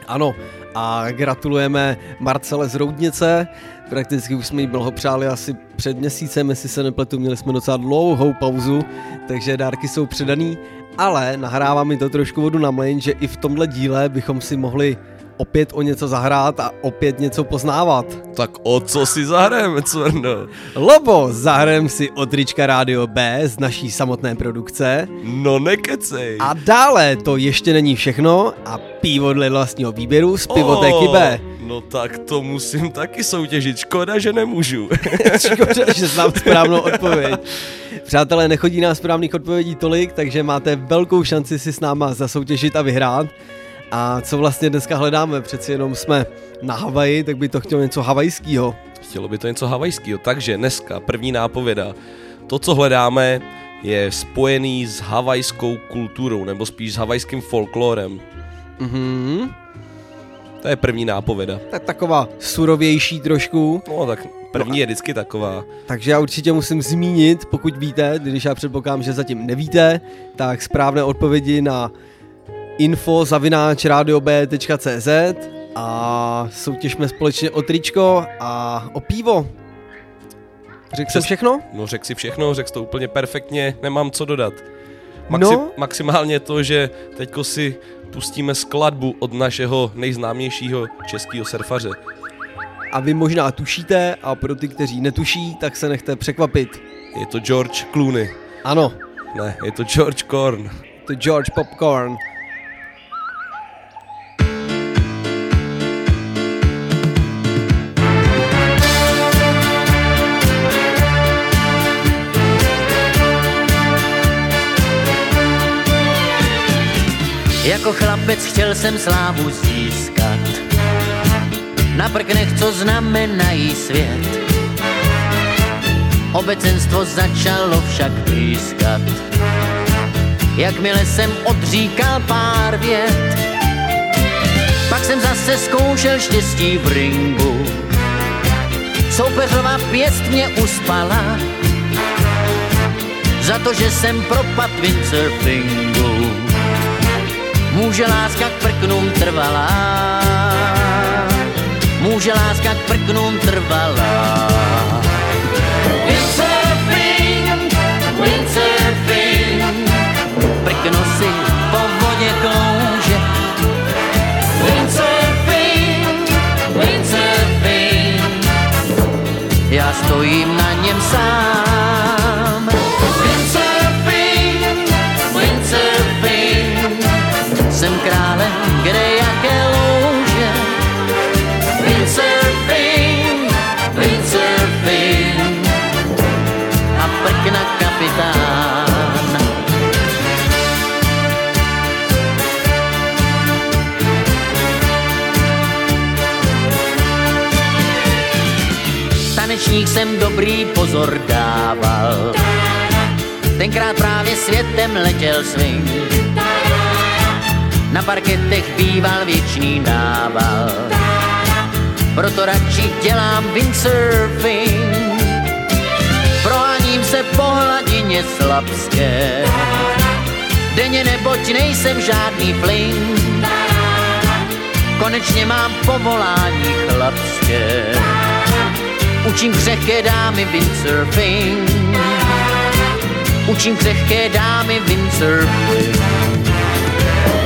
Ano, a gratulujeme Marcele z Roudnice. Prakticky už jsme jí blahopřáli asi před měsícem, jestli se nepletu, měli jsme docela dlouhou pauzu, takže dárky jsou předaný, ale nahrává mi to trošku vodu na mlejn, že i v tomhle díle bychom si mohli opět o něco zahrát a opět něco poznávat. Tak o co si zahrajeme, Cvrno? Lobo, zahrajeme si o trička Radio B z naší samotné produkce. No nekecej. A dále to ještě není všechno a pivo dle vlastního výběru z Pivotéky B. No tak to musím taky soutěžit, škoda, že nemůžu. Škoda, že znám správnou odpověď. Přátelé, nechodí nás správných odpovědí tolik, takže máte velkou šanci si s náma zasoutěžit a vyhrát. A co vlastně dneska hledáme? Přeci jenom jsme na Havaji, tak by to chtělo něco havajskýho. Chtělo by to něco havajskýho, takže dneska první nápověda. To, co hledáme, je spojený s havajskou kulturou, nebo spíš s havajským folklorem. Mhm. To je první nápověda. Tak taková surovější trošku. No tak první je vždycky taková. Takže já určitě musím zmínit, pokud víte, když já předpokládám, že zatím nevíte, tak správné odpovědi na info@radiob.cz a soutěžme společně o tričko a o pivo. Řekl jsem všechno? No řekl si všechno, řekl to úplně perfektně, nemám co dodat. Maximálně to, že teďko si pustíme skladbu od našeho nejznámějšího českého surfaře. A vy možná tušíte a pro ty, kteří netuší, tak se nechte překvapit. Je to George Clooney. Ano. Ne, je to George Korn. To George Popcorn. Jako chlapec chtěl jsem slávu získat, na prknech, co znamenají svět. Obecenstvo začalo však pískat, jakmile jsem odříkal pár vět. Pak jsem zase zkoušel štěstí v ringu, soupeřová pěst mě uspala za to, že jsem propad windsurfingu. Může láska k prknům trvala, může láska k prknům trvala. Windsurfing, windsurfing, prkno si po vodě klouže. Windsurfing, windsurfing, já stojím na něm sám. Windsurfing, windsurfing, jsem králem, kde jaké louže. Windsurfing, windsurfing, a prkna kapitán. Tanečník jsem dobrý pozor dával, tenkrát právě světem letěl swing. Na parketech býval věčný nával, proto radši dělám windsurfing. Proháním se po hladině slabské, denně neboť nejsem žádný flink. Konečně mám povolání chlapské, učím křehké dámy windsurfing, učím křehké dámy windsurfing.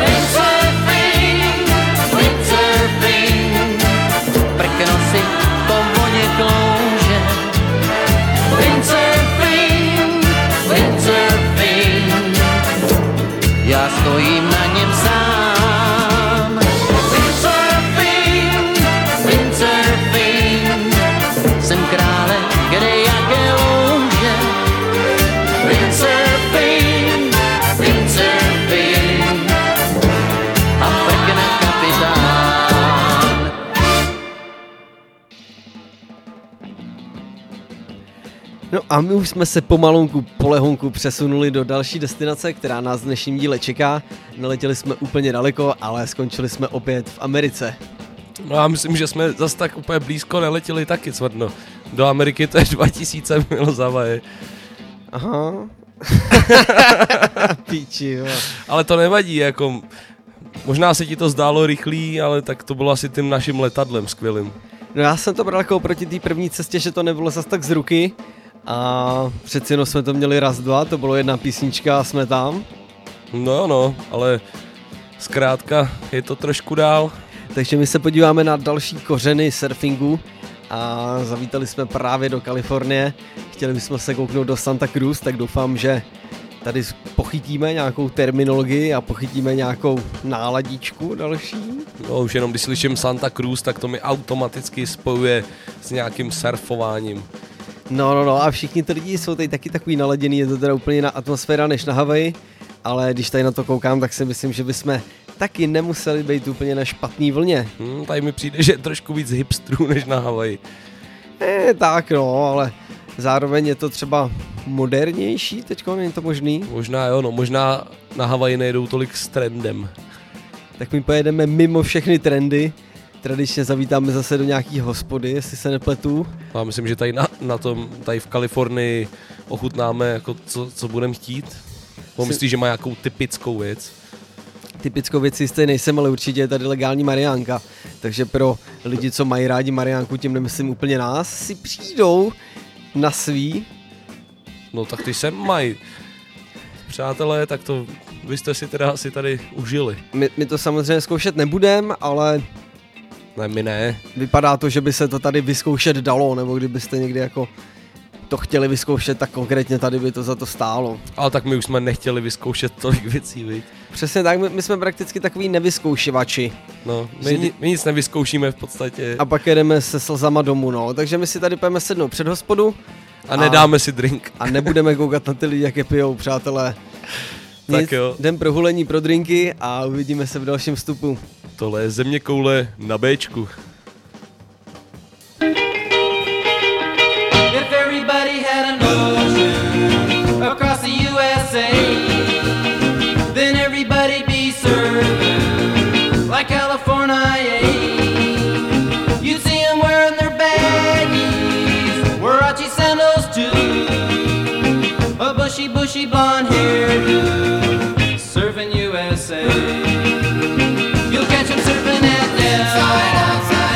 Windsurfing, windsurfing, prkno si po vodě klouže. Windsurfing, windsurfing, já stojím na něm sám. Windsurfing, windsurfing, jsem krále, kde jaké louže. Windsurfing, windsurfing, no a my už jsme se pomalonku, polehonku přesunuli do další destinace, která nás v dnešním díle čeká. Neletěli jsme úplně daleko, ale skončili jsme opět v Americe. No a myslím, že jsme zase tak úplně blízko neletěli taky, Cvrno. Do Ameriky to je 2000 mil za Havaje. Aha. Píči, jo. Ale to nevadí, jako... Možná se ti to zdálo rychlý, ale tak to bylo asi tím naším letadlem skvělým. No já jsem to bral jako oproti té první cestě, že to nebylo zas tak z ruky a přeci jenom jsme to měli raz, dva, to bylo jedna písnička a jsme tam. No jo, no, ale zkrátka je to trošku dál. Takže my se podíváme na další kořeny surfingu a zavítali jsme právě do Kalifornie. Chtěli bychom se kouknout do Santa Cruz, tak doufám, že tady pochytíme nějakou terminologii a pochytíme nějakou náladičku další. No už jenom když slyším Santa Cruz, tak to mi automaticky spojuje s nějakým surfováním. No a všichni ty lidi jsou tady taky takový naladěný, je to teda úplně jiná atmosféra než na Havaji, ale když tady na to koukám, tak si myslím, že bychom taky nemuseli být úplně na špatný vlně. Tady mi přijde, že je trošku víc hipstrů než na Havaji. Tak no, ale zároveň je to třeba modernější teďko, není to možný? Možná jo, no možná na Havaji nejedou tolik s trendem. Tak my pojedeme mimo všechny trendy, tradičně zavítáme zase do nějaký hospody, jestli se nepletu. Já myslím, že tady tady v Kalifornii ochutnáme, jako co budeme chtít. Myslíš, že má nějakou typickou věc? Typickou věc jistě nejsem, ale určitě je tady legální mariánka. Takže pro lidi, co mají rádi mariánku, tím nemyslím úplně nás, si přijdou na svý. No tak ty sem mají. Přátelé, tak to vy jste si teda asi tady užili. My to samozřejmě zkoušet nebudem, ale... Ne, my ne. Vypadá to, že by se to tady vyzkoušet dalo, nebo kdybyste někdy jako to chtěli vyzkoušet, tak konkrétně tady by to za to stálo. Ale tak my už jsme nechtěli vyzkoušet tolik věcí, viď? Přesně tak, my jsme prakticky takový nevyzkouševači. No, my nic nevyzkoušíme v podstatě. A pak jedeme se slzama domů, no. Takže my si tady půjdeme sednout před hospodu. A nedáme si drink. A nebudeme koukat na ty lidi, jak je pijou, přátelé. Nic, tak jo. Jdem pro hulení, pro drinky a uvidíme se v dalším vstupu. Tohle je zeměkoule na Bčku. Bushy blonde hairdo, serving USA. You'll catch him surfing at Dell.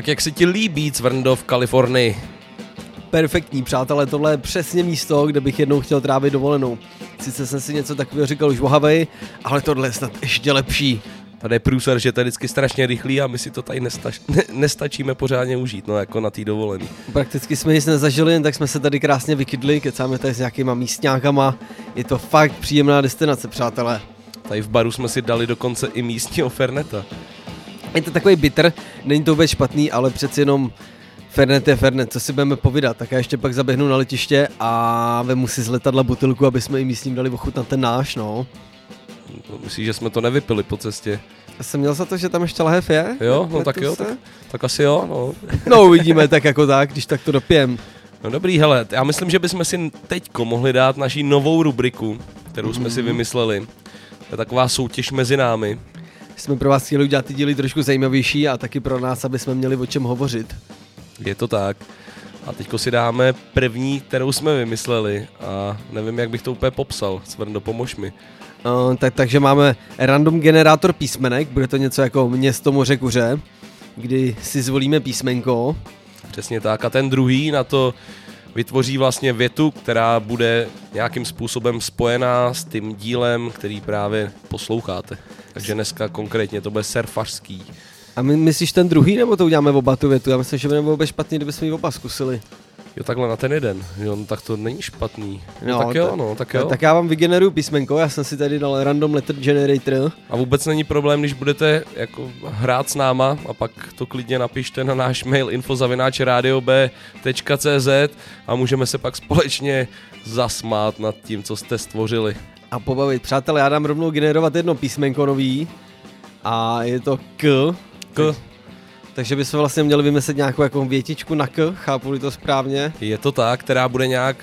Tak jak se ti líbí Cvrndo v Kalifornii? Perfektní, přátelé, tohle je přesně místo, kde bych jednou chtěl trávit dovolenou. Sice jsem si něco takového říkal už o Havaji, ale tohle je snad ještě lepší. Tady je průser, že to je vždycky strašně rychlý a my si to tady nestačíme pořádně užít, no jako na té dovolené. Prakticky jsme nic nezažili, jen tak jsme se tady krásně vykydli, kecáme tady s nějakýma místňákama, je to fakt příjemná destinace, přátelé. Tady v baru jsme si dali dokonce i místního ferneta. Je to takový bitter, není to vůbec špatný, ale přeci jenom fernet je fernet, co si budeme povídat, tak já ještě pak zaběhnu na letiště a vemu si z letadla butelku, aby jsme i místním dali ochutnat ten náš, no. Myslíš, že jsme to nevypili po cestě? Já jsem měl za to, že tam ještě lahev je? Jo, no tak jo, tak asi jo, no. No uvidíme, tak jako tak, když tak to dopijem. No dobrý, hele, já myslím, že bychom si teďko mohli dát naši novou rubriku, kterou jsme si vymysleli. To je taková soutěž mezi námi. Jsme pro vás chtěli udělat ty díly trošku zajímavější a taky pro nás, aby jsme měli o čem hovořit. Je to tak. A teďko si dáme první, kterou jsme vymysleli a nevím, jak bych to úplně popsal. Cvrndo, pomož mi. Takže máme random generátor písmenek, bude to něco jako město, moře, kuře, kdy si zvolíme písmenko. Přesně tak a ten druhý na to vytvoří vlastně větu, která bude nějakým způsobem spojená s tím dílem, který právě posloucháte. Takže dneska konkrétně to bude surfařský. A myslíš ten druhý, nebo to uděláme oba tu větu? Já myslím, že by nebylo vůbec špatný, kdybychom ji oba zkusili. Jo, takhle na ten jeden, jo, no, tak to není špatný. No, tak jo. Tak já vám vygeneruju písmenko, já jsem si tady dal random letter generator. A vůbec není problém, když budete jako hrát s náma a pak to klidně napište na náš mail info@radiob.cz a můžeme se pak společně zasmát nad tím, co jste stvořili. A pobavit, přátelé, já dám rovnou generovat jedno písmenko nový a je to K. Takže bychom vlastně měli vymyslet nějakou jako větičku na K, chápu-li to správně? Je to tak, která bude nějak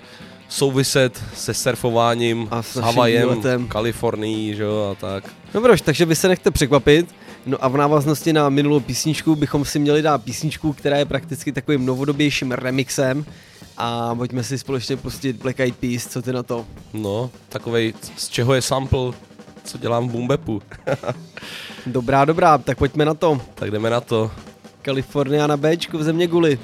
souviset se surfováním, s Havajem, letem. Kalifornií, že jo, a tak. Dobroš, takže vy se nechte překvapit. No a v návaznosti na minulou písničku bychom si měli dát písničku, která je prakticky takovým novodobějším remixem. A pojďme si společně pustit Black Eyed Peas, co ty na to? No, takovej, z čeho je sample, co dělám v boom bapu. Dobrá, tak pojďme na to. Tak jdeme na to. Kalifornia na Bčku v země guli.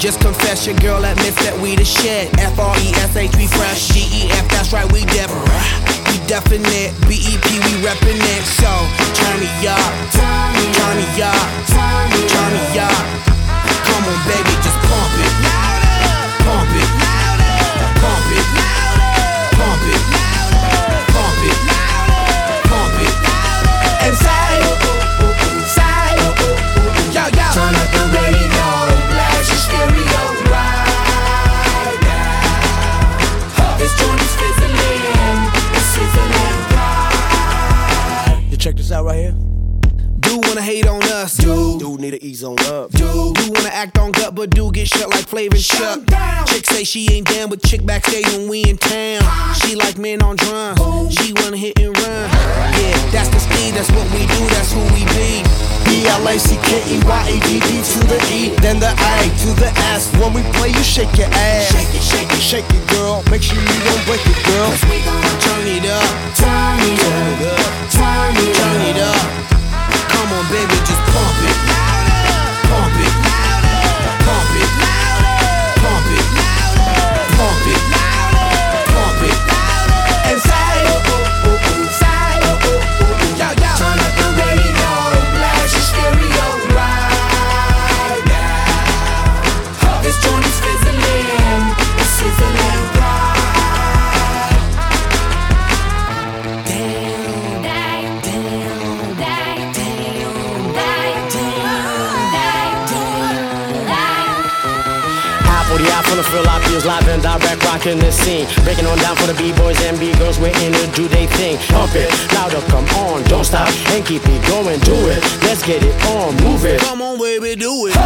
Just confess your girl admits that we the shit. F-R-E-S-H, we fresh. G-E-F, that's right, we different. We definite, B-E-P, we reppin' it. So, turn me up, turn me up, turn me up. Come on, baby, just pump it, pump it, pump it, pump it, pump it, pump it. And side, side, yo, yo. Turn up the radio. Check this out right here. Do wanna hate on us? Do need to ease on up? Do wanna act on gut, but do get shut like Flavor Chuck. Chick say she ain't down, but chick backstage when we in town. She like men on drums. Boom. She wanna hit and run. Yeah, that's the speed. That's what we do. That's who we be. B-L-A-C-K-E-Y-A-D-D to the E, then the A to the S. When we play, you shake your ass. Shake it, shake it, shake it, girl. Make sure you don't break it, girl. Cause we gon' turn it up, turn it up, turn it up, turn it up. Come on, baby, just pump it, pump it, pump it, pump it, pump it, pump it, and say, say, yo, yo. Turn up the radio. This joint is fizzling, it's sizzling bright. was live and direct, rocking the scene. Breaking on down for the B-boys and B-girls, we're in it, do they thing. Pump it, louder, come on, don't stop, and keep it going, do it. Let's get it on, move it. Come on, baby, do it.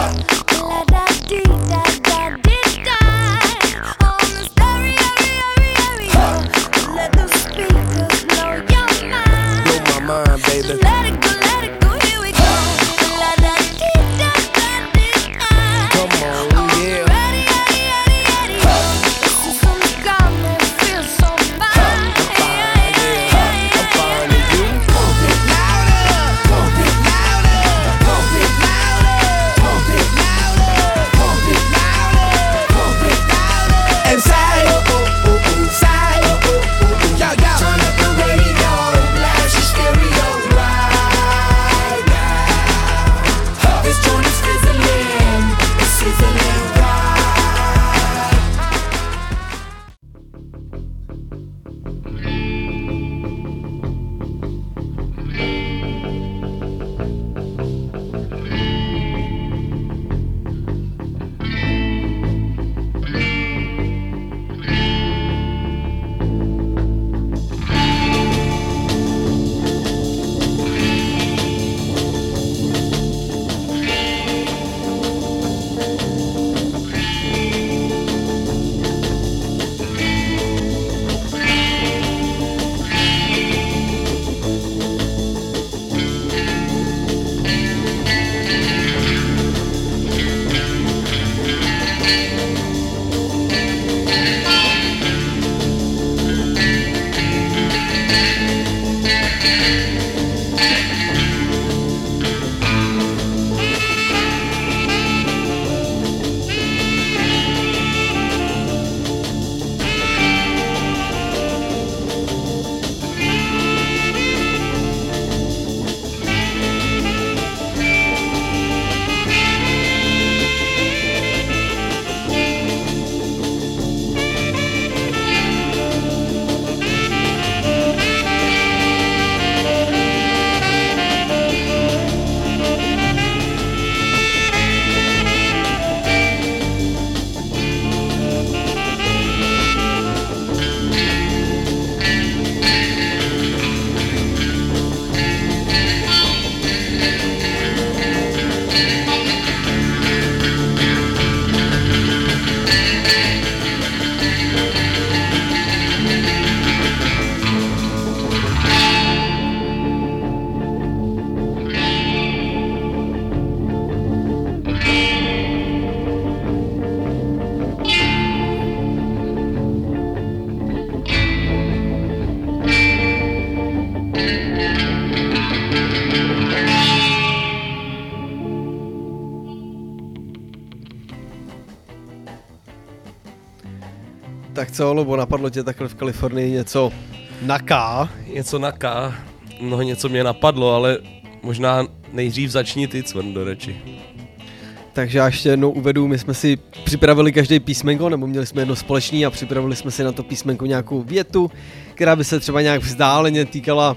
Co, Lobo, napadlo tě takhle v Kalifornii něco na K? Něco na K? No, něco mě napadlo, ale možná nejdřív začni ty, Cvrndo, reči. Takže já ještě jednou uvedu, my jsme si připravili každý písmenko, nebo měli jsme jedno společný a připravili jsme si na to písmenko nějakou větu, která by se třeba nějak vzdáleně týkala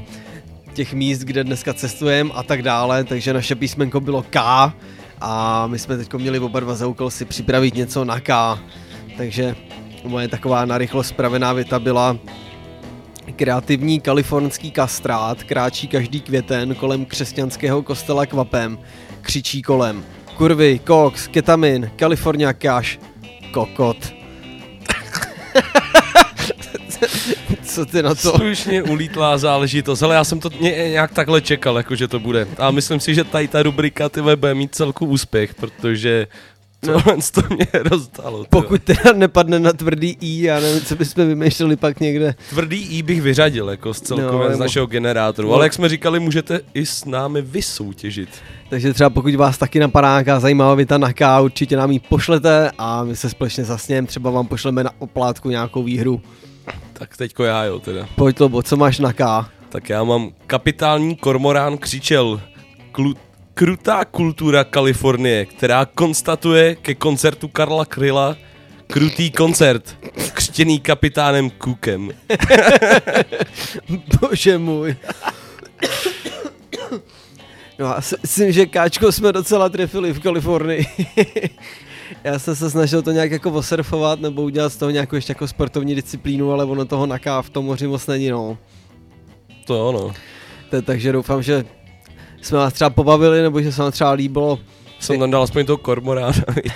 těch míst, kde dneska cestujeme a tak dále, takže naše písmenko bylo K a my jsme teď měli oba dva za úkol si připravit něco na K, takže... Moje taková narychlo spravená věta byla: kreativní kalifornský kastrát kráčí každý květen kolem křesťanského kostela kvapem, křičí kolem: kurvy, koks, ketamin, California cash, kokot. Co ty na to? Slušně ulítlá záležitost, ale já jsem to nějak takhle čekal, jakože to bude. A myslím si, že tady ta rubrika bude mít celku úspěch, protože... To mě rozdalo. Pokud teda nepadne na tvrdý I, já nevím, co bychom vymýšleli pak někde. Tvrdý I bych vyřadil jako z celkově z našeho generátoru, ale jak jsme říkali, můžete i s námi vysoutěžit. Takže třeba pokud vás taky napadá nějaká zajímavá věta na K, určitě nám ji pošlete a my se společně zasněm, třeba vám pošleme na oplátku nějakou výhru. Tak teďko já jo teda. Pojď, Lobo, co máš na K? Tak já mám: kapitální kormorán křičel, krutá kultura Kalifornie, která konstatuje ke koncertu Karla Kryla krutý koncert, křtěný kapitánem Cookem. Bože můj. No a myslím, že káčko jsme docela trefili v Kalifornii. Já jsem se snažil to nějak jako osurfovat nebo udělat z toho nějakou ještě jako sportovní disciplínu, ale ono toho naká v tom moři moc není, no. To jo, no. Takže doufám, že jsme vás třeba pobavili, nebo že se vám třeba líbilo. Jsem tam dal aspoň toho kormorána, viď?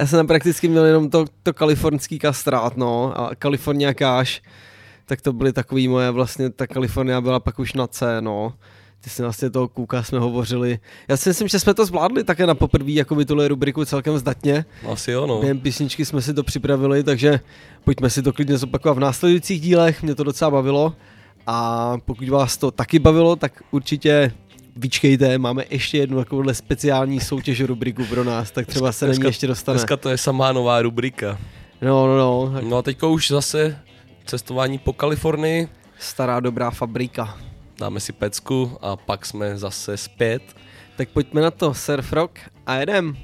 Já jsem tam prakticky měl jenom to kalifornský kastrát, no, a Kalifornia káš, tak to byly takový moje, vlastně ta Kalifornia byla pak už na C, no. Ty si vlastně toho kůka jsme hovořili. Já si myslím, že jsme to zvládli také na poprvý, jako by tuhle rubriku celkem zdatně. Asi jo, no. Během písničky jsme si to připravili, takže pojďme si to klidně zopakovat v následujících dílech, mě to docela bavilo. A pokud vás to taky bavilo, tak určitě vyčkejte, máme ještě jednu takovouhle speciální soutěž rubriku pro nás, tak třeba se na ní ještě dostane. Dneska to je samá nová rubrika. No. No a teďko už zase cestování po Kalifornii. Stará dobrá fabrika. Dáme si pecku a pak jsme zase zpět. Tak pojďme na to, surf rock a jedem.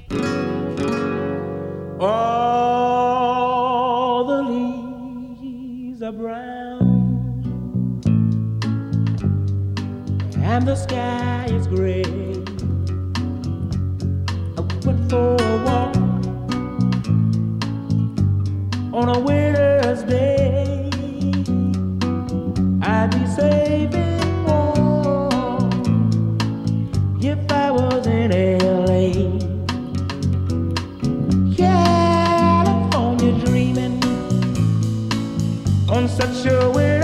All the leaves are brown and the sky is gray. I went for a walk on a winter's day. I'd be saving more if I was in LA. California dreaming on such a winter.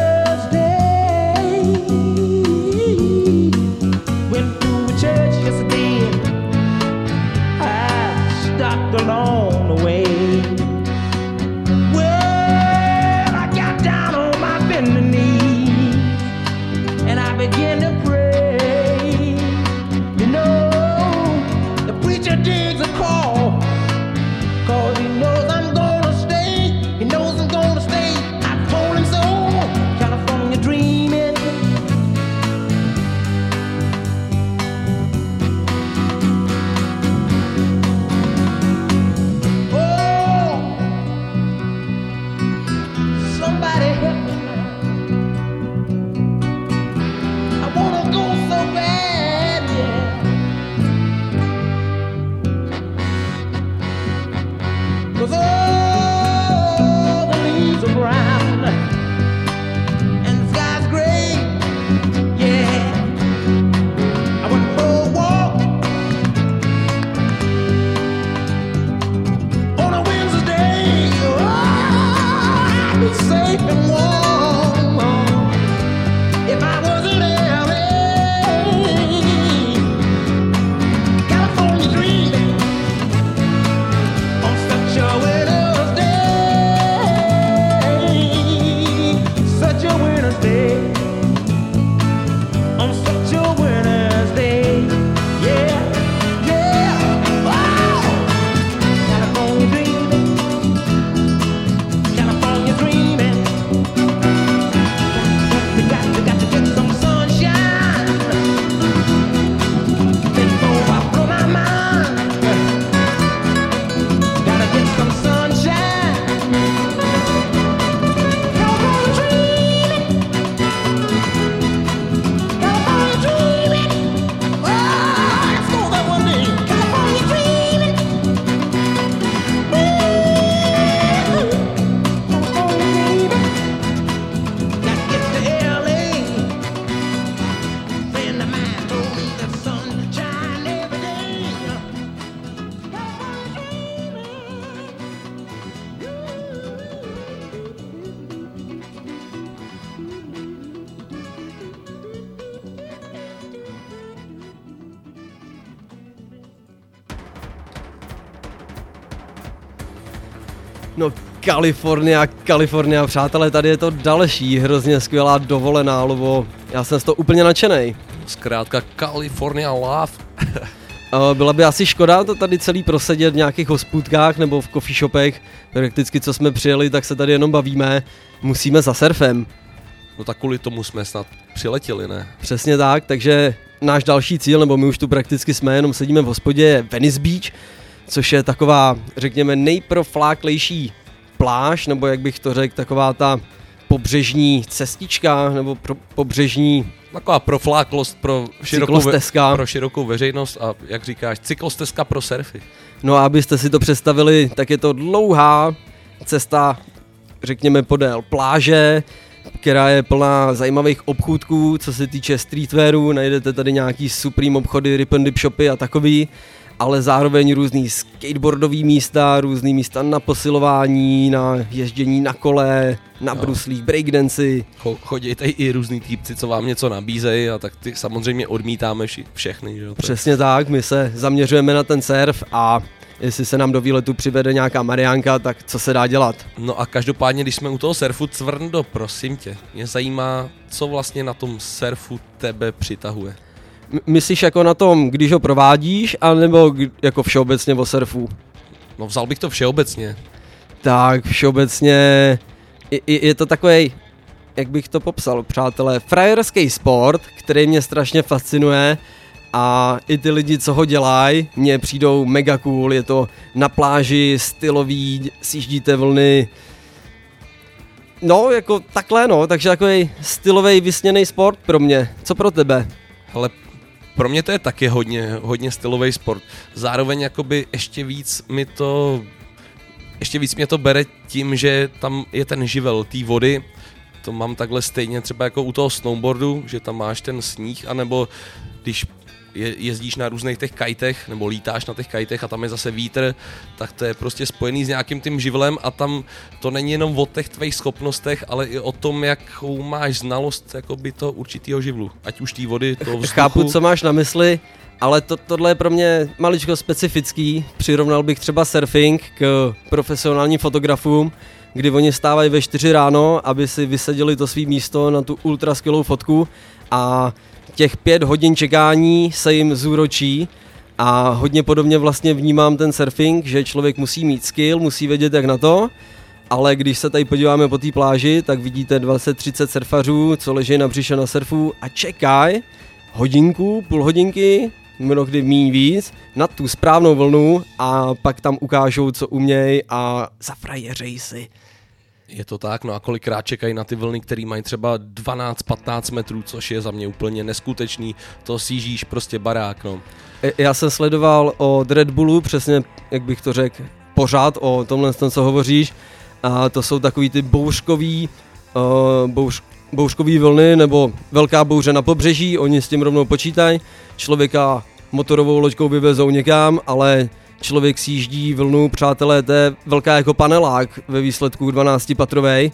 Along the way, well, I got down on my bending knees and I began to pray. You know, the preacher digs a call, 'cause he knows I'm gonna stay. He knows I'm gonna stay. I told him so. California dreaming. Kalifornia, přátelé, tady je to další hrozně skvělá dovolená, lebo já jsem z toho úplně nadšenej. Zkrátka California love. Byla by asi škoda to tady celý prosedět v nějakých hospůdkách nebo v coffee shopech. Prakticky, co jsme přijeli, tak se tady jenom bavíme. Musíme za surfem. No tak kvůli tomu jsme snad přiletěli, ne? Přesně tak, takže náš další cíl, nebo my už tu prakticky jsme, jenom sedíme v hospodě, je Venice Beach, což je taková, řekněme, nejprofláklejší pláž, nebo jak bych to řekl, taková ta pobřežní cestička, nebo pobřežní taková profláklost pro širokou veřejnost a, jak říkáš, cyklostezka pro surfy. No a abyste si to představili, tak je to dlouhá cesta, řekněme, podél pláže, která je plná zajímavých obchůdků, co se týče streetwearu, najdete tady nějaký Supreme obchody, Rip and Dip shopy a takový, ale zároveň různý skateboardový místa, různý místa na posilování, na ježdění na kole, na bruslích, breakdanci. Chodí tady i různý týpci, co vám něco nabízejí a tak ty samozřejmě odmítáme všechny. Že? Přesně tak, my se zaměřujeme na ten surf a jestli se nám do výletu přivede nějaká Mariánka, tak co se dá dělat? No a každopádně, když jsme u toho surfu, Cvrndo, prosím tě, mě zajímá, co vlastně na tom surfu tebe přitahuje. Myslíš jako na tom, když ho provádíš, anebo jako všeobecně o surfu? No vzal bych to všeobecně. Tak všeobecně je to takovej, jak bych to popsal, přátelé, frajerský sport, který mě strašně fascinuje. A i ty lidi, co ho dělají, mně přijdou mega cool, je to na pláži, stylový, sjíždíte vlny. No, jako takhle no, takže takový stylový vysněný sport pro mě. Co pro tebe? Hele, pro mě to je taky hodně stylový sport. Zároveň jakoby ještě víc mě to bere tím, že tam je ten živel té vody. To mám takhle stejně třeba jako u toho snowboardu, že tam máš ten sníh, anebo když jezdíš na různých těch kajtech, nebo lítáš na těch kajtech a tam je zase vítr, tak to je prostě spojený s nějakým tím živlem a tam to není jenom o těch tvých schopnostech, ale i o tom, jakou máš znalost jakoby toho určitýho živlu, ať už té vody, toho vzduchu. Chápu, co máš na mysli, ale tohle je pro mě maličko specifický. Přirovnal bych třeba surfing k profesionálním fotografům, kdy oni vstávají ve 4 ráno, aby si vyseděli to svý místo na tu ultra skvělou fotku a těch 5 hodin čekání se jim zúročí a hodně podobně vlastně vnímám ten surfing, že člověk musí mít skill, musí vědět jak na to, ale když se tady podíváme po té pláži, tak vidíte 20-30 surfařů, co leží na břiše na surfu a čekají hodinku, půl hodinky, mnohdy míň víc, na tu správnou vlnu a pak tam ukážou, co umějí a zafrajeřejí si. Je to tak, no a kolikrát čekají na ty vlny, které mají třeba 12-15 metrů, což je za mě úplně neskutečný, to sjíždíš prostě barák, no. Já jsem sledoval od Red Bullu, přesně, jak bych to řekl, pořád o tomhle, co hovoříš, a to jsou takový ty bouřkový vlny, nebo velká bouře na pobřeží, oni s tím rovnou počítají, člověka motorovou loďkou vyvezou někam, ale člověk sjíždí vlnu, přátelé, to je velká jako panelák ve výsledku 12-patrovej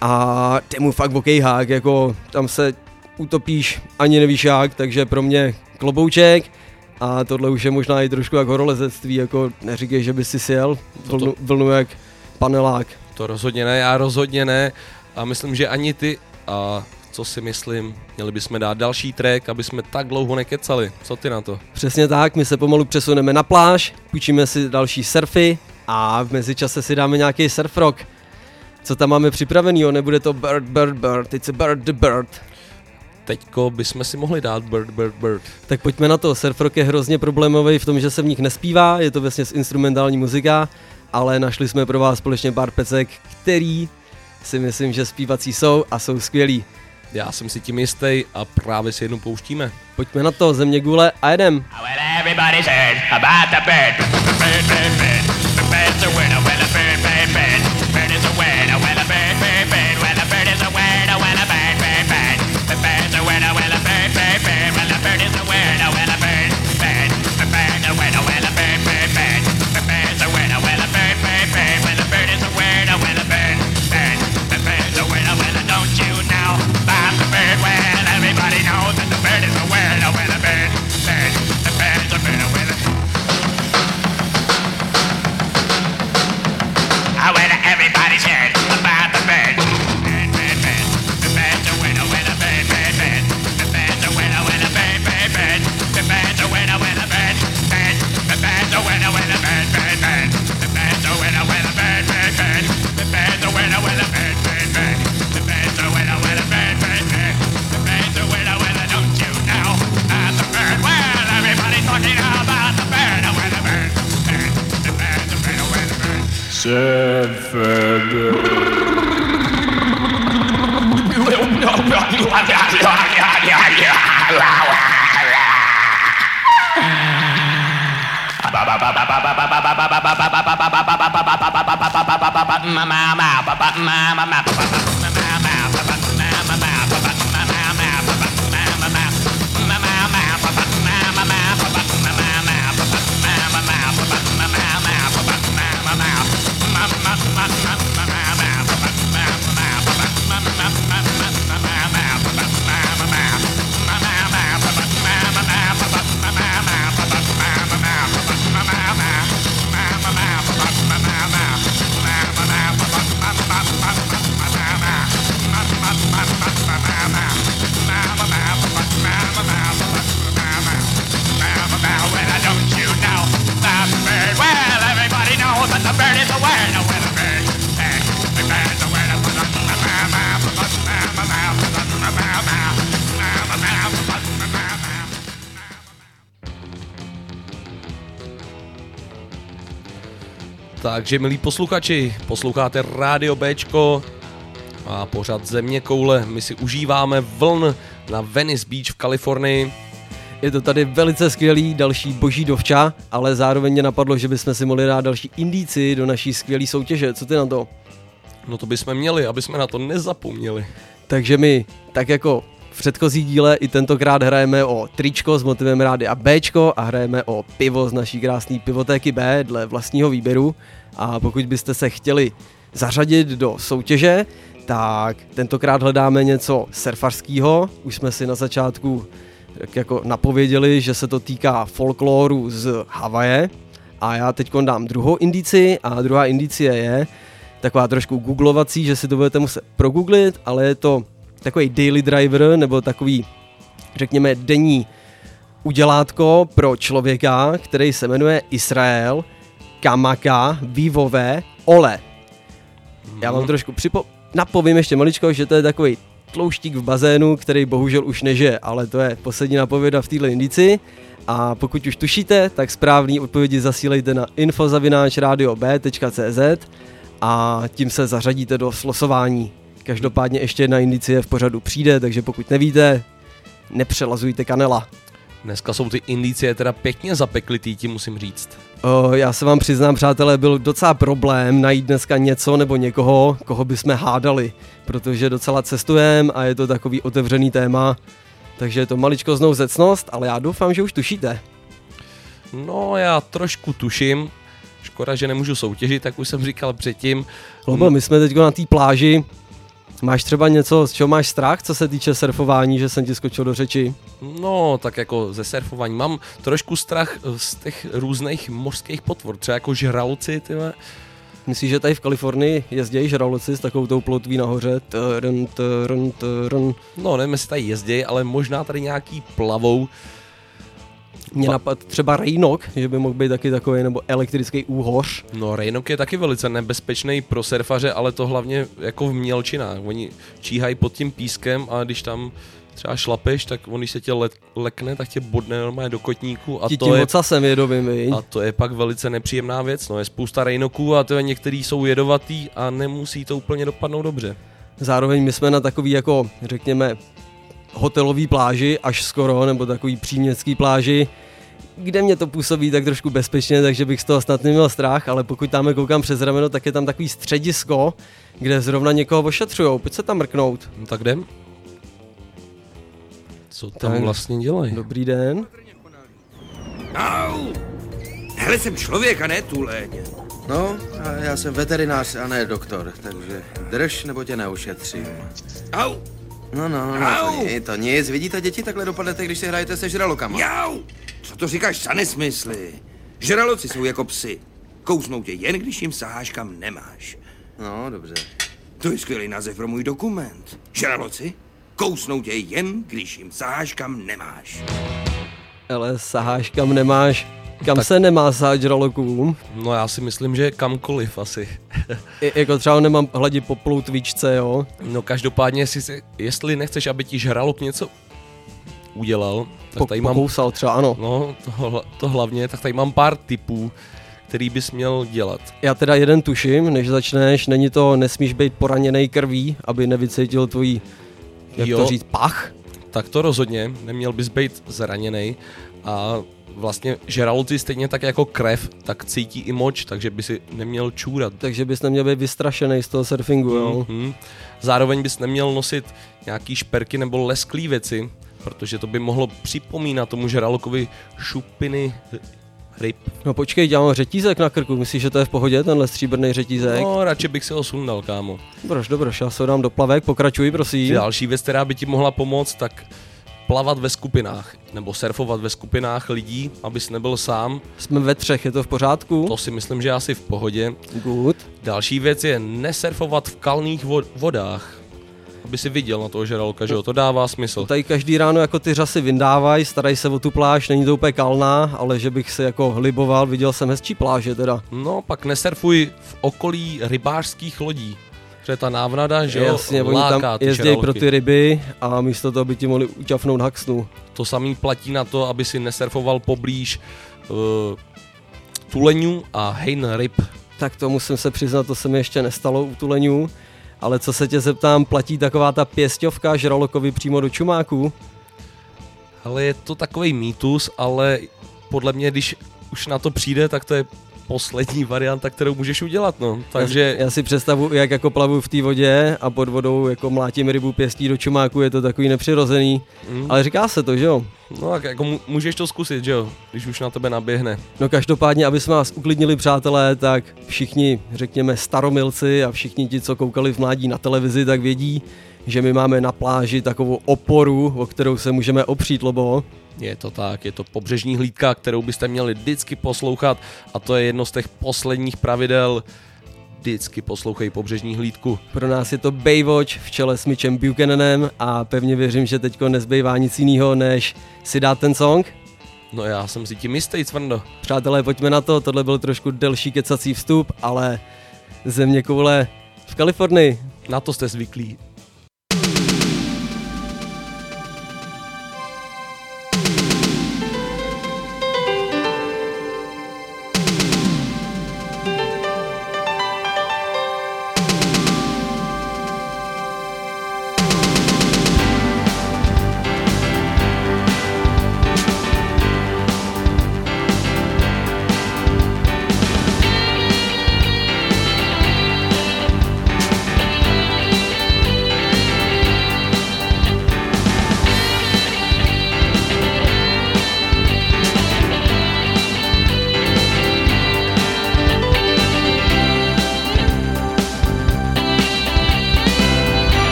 a to je mu fakt okejhák, jako tam se utopíš ani nevíš jak, takže pro mě klobouček a tohle už je možná i trošku jak horolezectví, jako neříkej, že by si sjel vlnu jak panelák. To rozhodně ne, já rozhodně ne a myslím, že ani ty a co si myslím, měli bychom dát další track, aby jsme tak dlouho nekecali. Co ty na to? Přesně tak, my se pomalu přesuneme na pláž, půjčíme si další surfy a v mezičase si dáme nějaký surf rock. Co tam máme připravenýho? Nebude to Bird, it's a bird the bird. Teďko bychom si mohli dát Bird. Tak pojďme na to, surf rock je hrozně problémový v tom, že se v nich nespívá, je to vesměs instrumentální muzika, ale našli jsme pro vás společně pár pecek, který si myslím, že zpívací jsou a jsou skvělí. Já jsem si tím jistý a právě si jednou pouštíme. Pojďme na to, Země gule a jedem. Sad, sad, sad. Takže milí posluchači, posloucháte Radio Bčko a pořad Země koule. My si užíváme vln na Venice Beach v Kalifornii. Je to tady velice skvělý další boží dovča, ale zároveň mě napadlo, že bychom si mohli dát další indíci do naší skvělý soutěže. Co ty na to? No to bychom měli, aby jsme na to nezapomněli. Takže my, tak jako v předchozí díle, i tentokrát hrajeme o tričko s motivem Rádia Bčko a hrajeme o pivo z naší krásné pivotéky B dle vlastního výběru. A pokud byste se chtěli zařadit do soutěže, tak tentokrát hledáme něco surfařského. Už jsme si na začátku jako napověděli, že se to týká folkloru z Havaje. A já teď dám druhou indici a druhá indicie je taková trošku googlovací, že si to budete muset progooglit, ale je to takový daily driver nebo takový, řekněme, denní udělátko pro člověka, který se jmenuje Israel Kamakiwoʻole. Já vám trošku napovím ještě maličko, že to je takový tlouštík v bazénu, který bohužel už nežije, ale to je poslední napověda v této indici. A pokud už tušíte, tak správný odpovědi zasílejte na info@radiob.cz a tím se zařadíte do slosování. Každopádně ještě jedna indicie v pořadu přijde, takže pokud nevíte, nepřelazujte kanela. Dneska jsou ty indicie teda pěkně zapeklitý, ti musím říct. Já se vám přiznám, přátelé, byl docela problém najít dneska něco nebo někoho, koho bychom hádali, protože docela cestujeme a je to takový otevřený téma, takže je to maličko znouzecnost, ale já doufám, že už tušíte. No, já trošku tuším, škoda, že nemůžu soutěžit, jak už jsem říkal předtím. Lobo, my jsme teď na té pláži. Máš třeba něco, z čeho máš strach, co se týče surfování, že jsem ti skočil do řeči? No, tak jako ze surfování. Mám trošku strach z těch různých mořských potvor, třeba jako žraloci, tyhle. Myslíš, že tady v Kalifornii jezdějí žraloci s takovou tou plotví nahoře? No, nevím, jestli tady jezdějí, ale možná tady nějaký plavou. Mě napadl třeba rejnok, že by mohl být taky takový, nebo elektrický úhoř. No, rejnok je taky velice nebezpečný pro surfaře, ale to hlavně jako v mělčinách. Oni číhají pod tím pískem a když tam třeba šlapeš, tak on když se tě lekne, tak tě bodne normálně do kotníku. A to je ocasem jedovým, viď? A to je pak velice nepříjemná věc. No, je spousta rejnoků a některý jsou jedovatý a nemusí to úplně dopadnout dobře. Zároveň my jsme na takový jako, řekněme, hotelový pláži, až skoro, nebo takový příměstský pláži, kde mě to působí tak trošku bezpečně, takže bych z toho snad neměl strach, ale pokud tam koukám přes rameno, tak je tam takový středisko, kde zrovna někoho ošetřujou. Pojď se tam mrknout. No tak jdem. Co tam tak vlastně dělají? Dobrý den. Au! Hele, jsem člověk a ne tuleň. No, a já jsem veterinář a ne doktor, takže drž, nebo tě neušetřím. Au! No, to nic. Vidíte, děti, takhle dopadnete, když si hrajete se žralokama. Jau! Co to říkáš za nesmysly? Žraloci jsou jako psi. Kousnou tě jen, když jim saháš, kam nemáš. No, dobře. To je skvělý název pro můj dokument. Žraloci kousnou tě jen, když jim saháš, kam nemáš. Hele, saháš, kam nemáš. Kam tak se nemá sahat žralokům? No já si myslím, že kamkoliv asi. Jako třeba nemám hladit po ploutvičce, jo? No každopádně, jestli nechceš, aby ti žralok něco udělal, tak tady mám... Pokousal třeba, ano. No, to hlavně, tak tady mám pár tipů, který bys měl dělat. Já teda jeden tuším, než začneš, nesmíš být poraněnej krví, aby nevycítil tvojí jak to říct, pach, tak to rozhodně, neměl bys být zraněnej a vlastně žraloci stejně tak jako krev, tak cítí i moč, takže by si neměl čůrat. Takže bys neměl být vystrašený z toho surfingu, jo? Zároveň bys neměl nosit nějaký šperky nebo lesklý věci, protože to by mohlo připomínat tomu žralokovi šupiny ryb. No počkej, já mám řetízek na krku, myslíš, že to je v pohodě, tenhle stříbrný řetízek? No, radši bych se ho sundal, kámo. Dobroš, já se ho dám do plavek, pokračuj, prosím. Další věc, která by ti mohla pomoct, tak plavat ve skupinách, nebo surfovat ve skupinách lidí, abys nebyl sám. Jsme ve třech, je to v pořádku? To si myslím, že asi v pohodě. Good. Další věc je nesurfovat v kalných vodách. Aby si viděl na toho žraloka, že jo, to dává smysl. Tady každý ráno jako ty řasy vyndávají, starají se o tu pláž, není to úplně kalná, ale že bych se jako liboval, viděl jsem hezčí pláže teda. No, pak nesurfuj v okolí rybářských lodí. Protože ta návnada, že jasně, jo, láká tam ty jezdějí pro ty ryby a místo toho by ti mohli uťafnout haxnu. To samý platí na to, aby si nesurfoval poblíž tuleňů a hejn ryb. Tak to musím se přiznat, to se mi ještě nestalo u tuleňů. Ale co se tě zeptám, platí taková ta pěsťovka žralokovi přímo do čumáků? Ale je to takovej mýtus, ale podle mě, když už na to přijde, tak to je poslední varianta, kterou můžeš udělat, no. Takže... Já si představu, jak jako plavu v té vodě a pod vodou jako mlátím rybu pěstí do čumáku, je to takový nepřirozený, ale říká se to, že jo? No tak jako můžeš to zkusit, že jo, když už na tebe naběhne. No každopádně, aby jsme vás uklidnili, přátelé, tak všichni, řekněme, staromilci a všichni ti, co koukali v mládí na televizi, tak vědí, že my máme na pláži takovou oporu, o kterou se můžeme opřít, Lobo. Je to tak, je to pobřežní hlídka, kterou byste měli vždycky poslouchat a to je jedno z těch posledních pravidel. Vždycky poslouchej pobřežní hlídku. Pro nás je to Baywatch v čele s Mitchem Buchananem a pevně věřím, že teďko nezbývá nic jiného, než si dát ten song. No já jsem si tím jistý, Cvrndo. Přátelé, pojďme na to, tohle byl trošku delší kecací vstup, ale zeměkoule v Kalifornii. Na to jste zvyklí.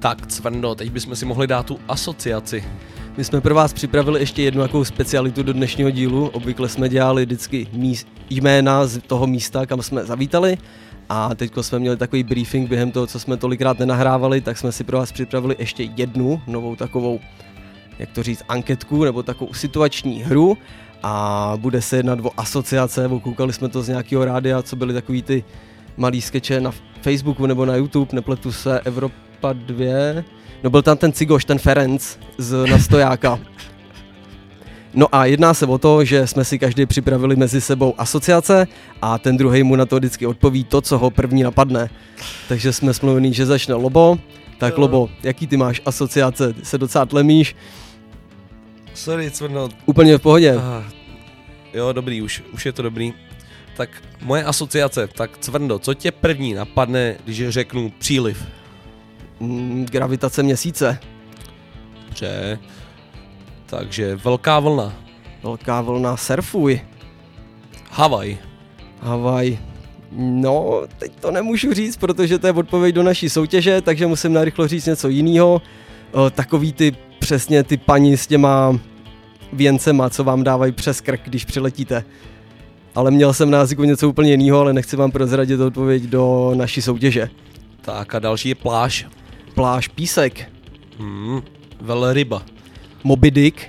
Tak Cvrndo, teď bychom si mohli dát tu asociaci. My jsme pro vás připravili ještě jednu jakou specialitu do dnešního dílu. Obvykle jsme dělali vždycky jména z toho místa, kam jsme zavítali. A teď jsme měli takový briefing během toho, co jsme tolikrát nenahrávali, tak jsme si pro vás připravili ještě jednu novou takovou, jak to říct, anketku nebo takovou situační hru. A bude se jednat o asociace, koukali jsme to z nějakého rádia, co byly takový ty malý skeče na Facebooku nebo na YouTube, nepletu se, Evropa 2. No byl tam ten Cigoš, ten Ferenc z Nastojáka. No a jedná se o to, že jsme si každý připravili mezi sebou asociace a ten druhý mu na to vždycky odpoví to, co ho první napadne. Takže jsme smluvený, že začne Lobo. Tak Lobo, jaký ty máš asociace? Ty se docela tlemíš. Sorry, Cvrno. Úplně v pohodě. Aha. Jo, dobrý, už je to dobrý. Tak moje asociace, tak Cvrndo, co tě první napadne, když řeknu příliv? Gravitace měsíce. Dobře. Takže velká vlna. Velká vlna, surfuj. Havaj. No, teď to nemůžu říct, protože to je odpověď do naší soutěže, takže musím narychlo říct něco jiného. Takový ty, přesně ty paní s těma věncema, co vám dávají přes krk, když přiletíte. Ale měl jsem na jazyku něco úplně jiného, ale nechci vám prozradit odpověď do naší soutěže. Tak a další je pláž. Pláž, písek. Velryba. Moby Dick.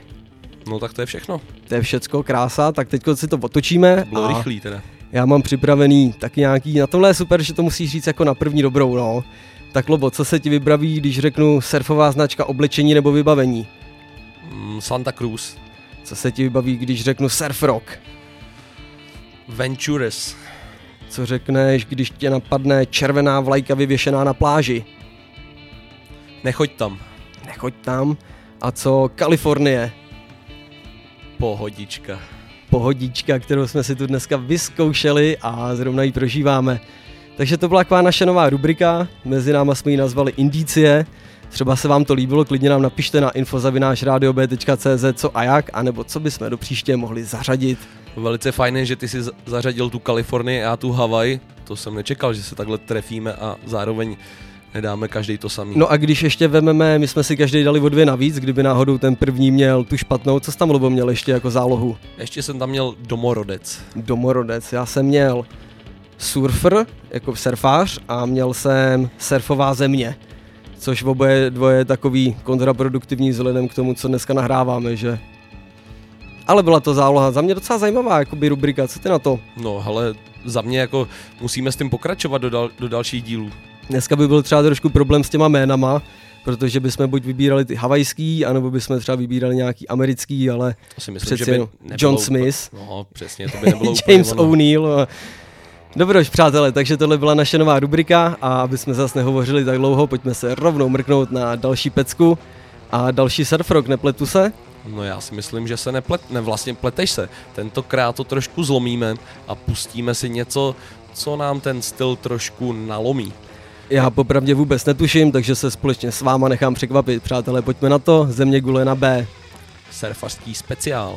No tak to je všechno. To je všecko, krása, tak teď si to otočíme. To bylo rychlý teda. Já mám připravený tak nějaký, na tohle je super, že to musíš říct jako na první dobrou, no. Tak Lobo, co se ti vybraví, když řeknu surfová značka, oblečení nebo vybavení? Santa Cruz. Co se ti vybaví, když řeknu surf rock? Ventures. Co řekneš, když tě napadne červená vlajka vyvěšená na pláži? Nechoď tam. A co Kalifornie? Pohodička, kterou jsme si tu dneska vyzkoušeli a zrovna ji prožíváme. Takže to byla taková naše nová rubrika, mezi náma jsme ji nazvali Indicie. Třeba se vám to líbilo, klidně nám napište na info@radiob.cz co a jak, anebo co bychom do příště mohli zařadit. Velice fajné, že ty jsi zařadil tu Kalifornii a tu Havaj, to jsem nečekal, že se takhle trefíme a zároveň nedáme každý to samý. No a když ještě vememe, my jsme si každý dali o 2 navíc, kdyby náhodou ten první měl tu špatnou, co jsi tam, Lubo, měl ještě jako zálohu? Ještě jsem tam měl domorodec. Domorodec, já jsem měl surfer, jako surfář, a měl jsem surfová země, což oboje dvoje takový kontraproduktivní vzhledem k tomu, co dneska nahráváme, že? Ale byla to záloha, za mě docela zajímavá jakoby rubrika, co ty na to? No hele, za mě jako musíme s tím pokračovat do dalších dílů. Dneska by byl třeba trošku problém s těma jménama, protože bychom buď vybírali ty havajský, anebo bychom třeba vybírali nějaký americký, ale přeci John Smith, no, přesně, to by nebylo James O'Neill. Dobroš, přátelé, takže tohle byla naše nová rubrika a aby jsme zase nehovořili tak dlouho, pojďme se rovnou mrknout na další pecku a další surfrock, nepletu se? No já si myslím, že se vlastně pleteš se. Tentokrát to trošku zlomíme a pustíme si něco, co nám ten styl trošku nalomí. Já popravdě vůbec netuším, takže se společně s váma nechám překvapit. Přátelé, pojďme na to, země gule na B. Surfařský speciál.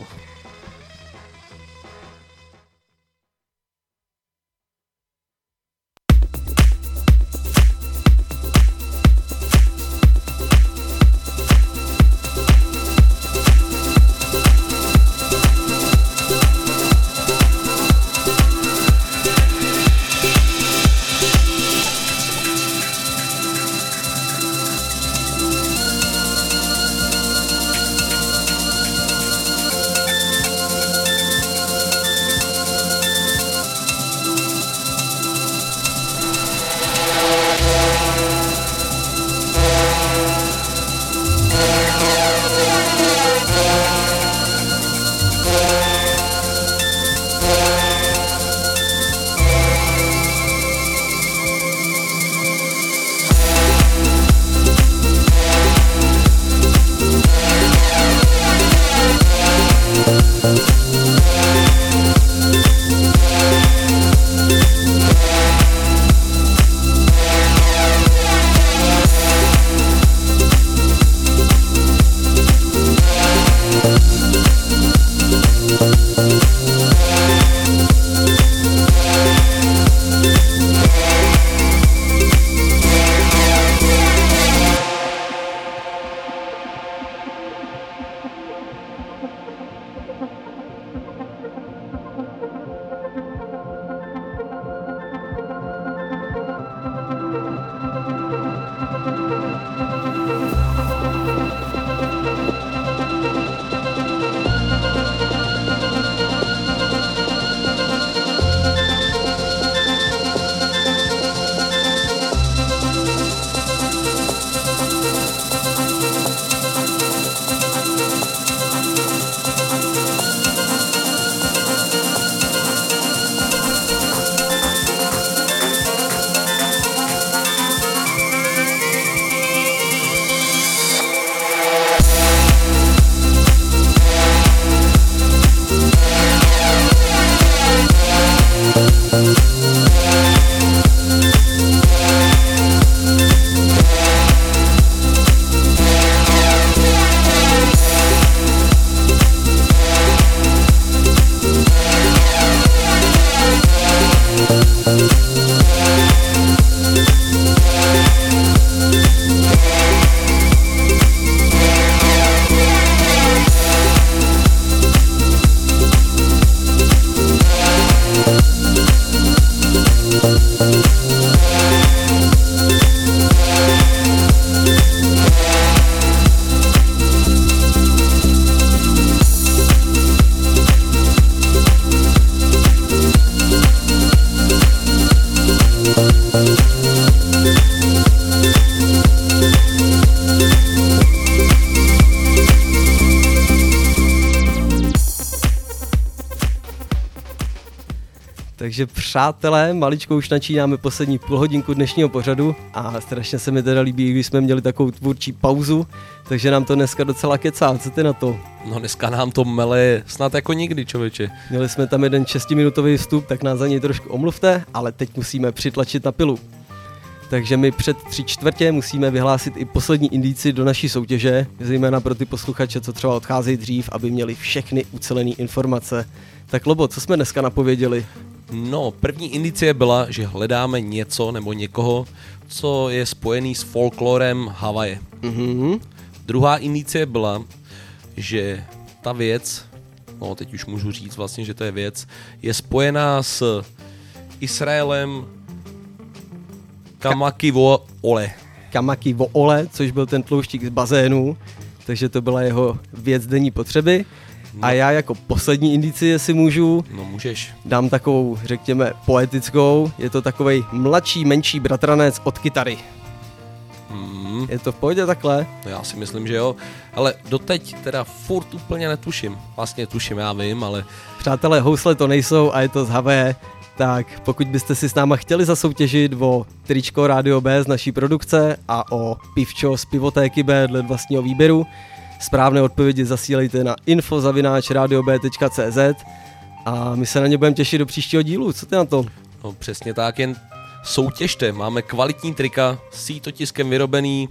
Takže přátelé, maličko už načínáme poslední půlhodinku dnešního pořadu a strašně se mi teda líbí, když jsme měli takovou tvůrčí pauzu, takže nám to dneska docela kecá, co ty na to? No dneska nám to mele snad jako nikdy, člověče. Měli jsme tam jeden 6-minutový vstup, tak nás za něj trošku omluvte, ale teď musíme přitlačit na pilu. Takže my před 3/4 musíme vyhlásit i poslední indici do naší soutěže, zejména pro ty posluchače, co třeba odcházejí dřív, aby měli všechny ucelené informace. Tak Lobo, co jsme dneska napověděli? No, první indicie byla, že hledáme něco nebo někoho, co je spojený s folklorem Havaje. Mm-hmm. Druhá indicie byla, že ta věc, no teď už můžu říct vlastně, že to je věc, je spojená s Israelem Kamakiwoʻole. Kamakiwoʻole, což byl ten tlouštík z bazénu, takže to byla jeho věc denní potřeby. No. A já jako poslední indici, jestli můžu, no, můžeš. Dám takovou, řekněme, poetickou. Je to takovej mladší, menší bratranec od kytary. Mm. Je to v pohodě takhle? No já si myslím, že jo. Ale doteď teda furt úplně netuším. Vlastně tuším, já vím, ale... Přátelé, housle to nejsou a je to z Havaje. Tak pokud byste si s náma chtěli zasoutěžit o tričko Radio B z naší produkce a o pivčo z Pivotéky B dle vlastního výběru, správné odpovědi zasílejte na info@radiob.cz a my se na ně budeme těšit do příštího dílu. Co ty na to? No přesně tak, jen soutěžte. Máme kvalitní trika, sítotiskem vyrobený.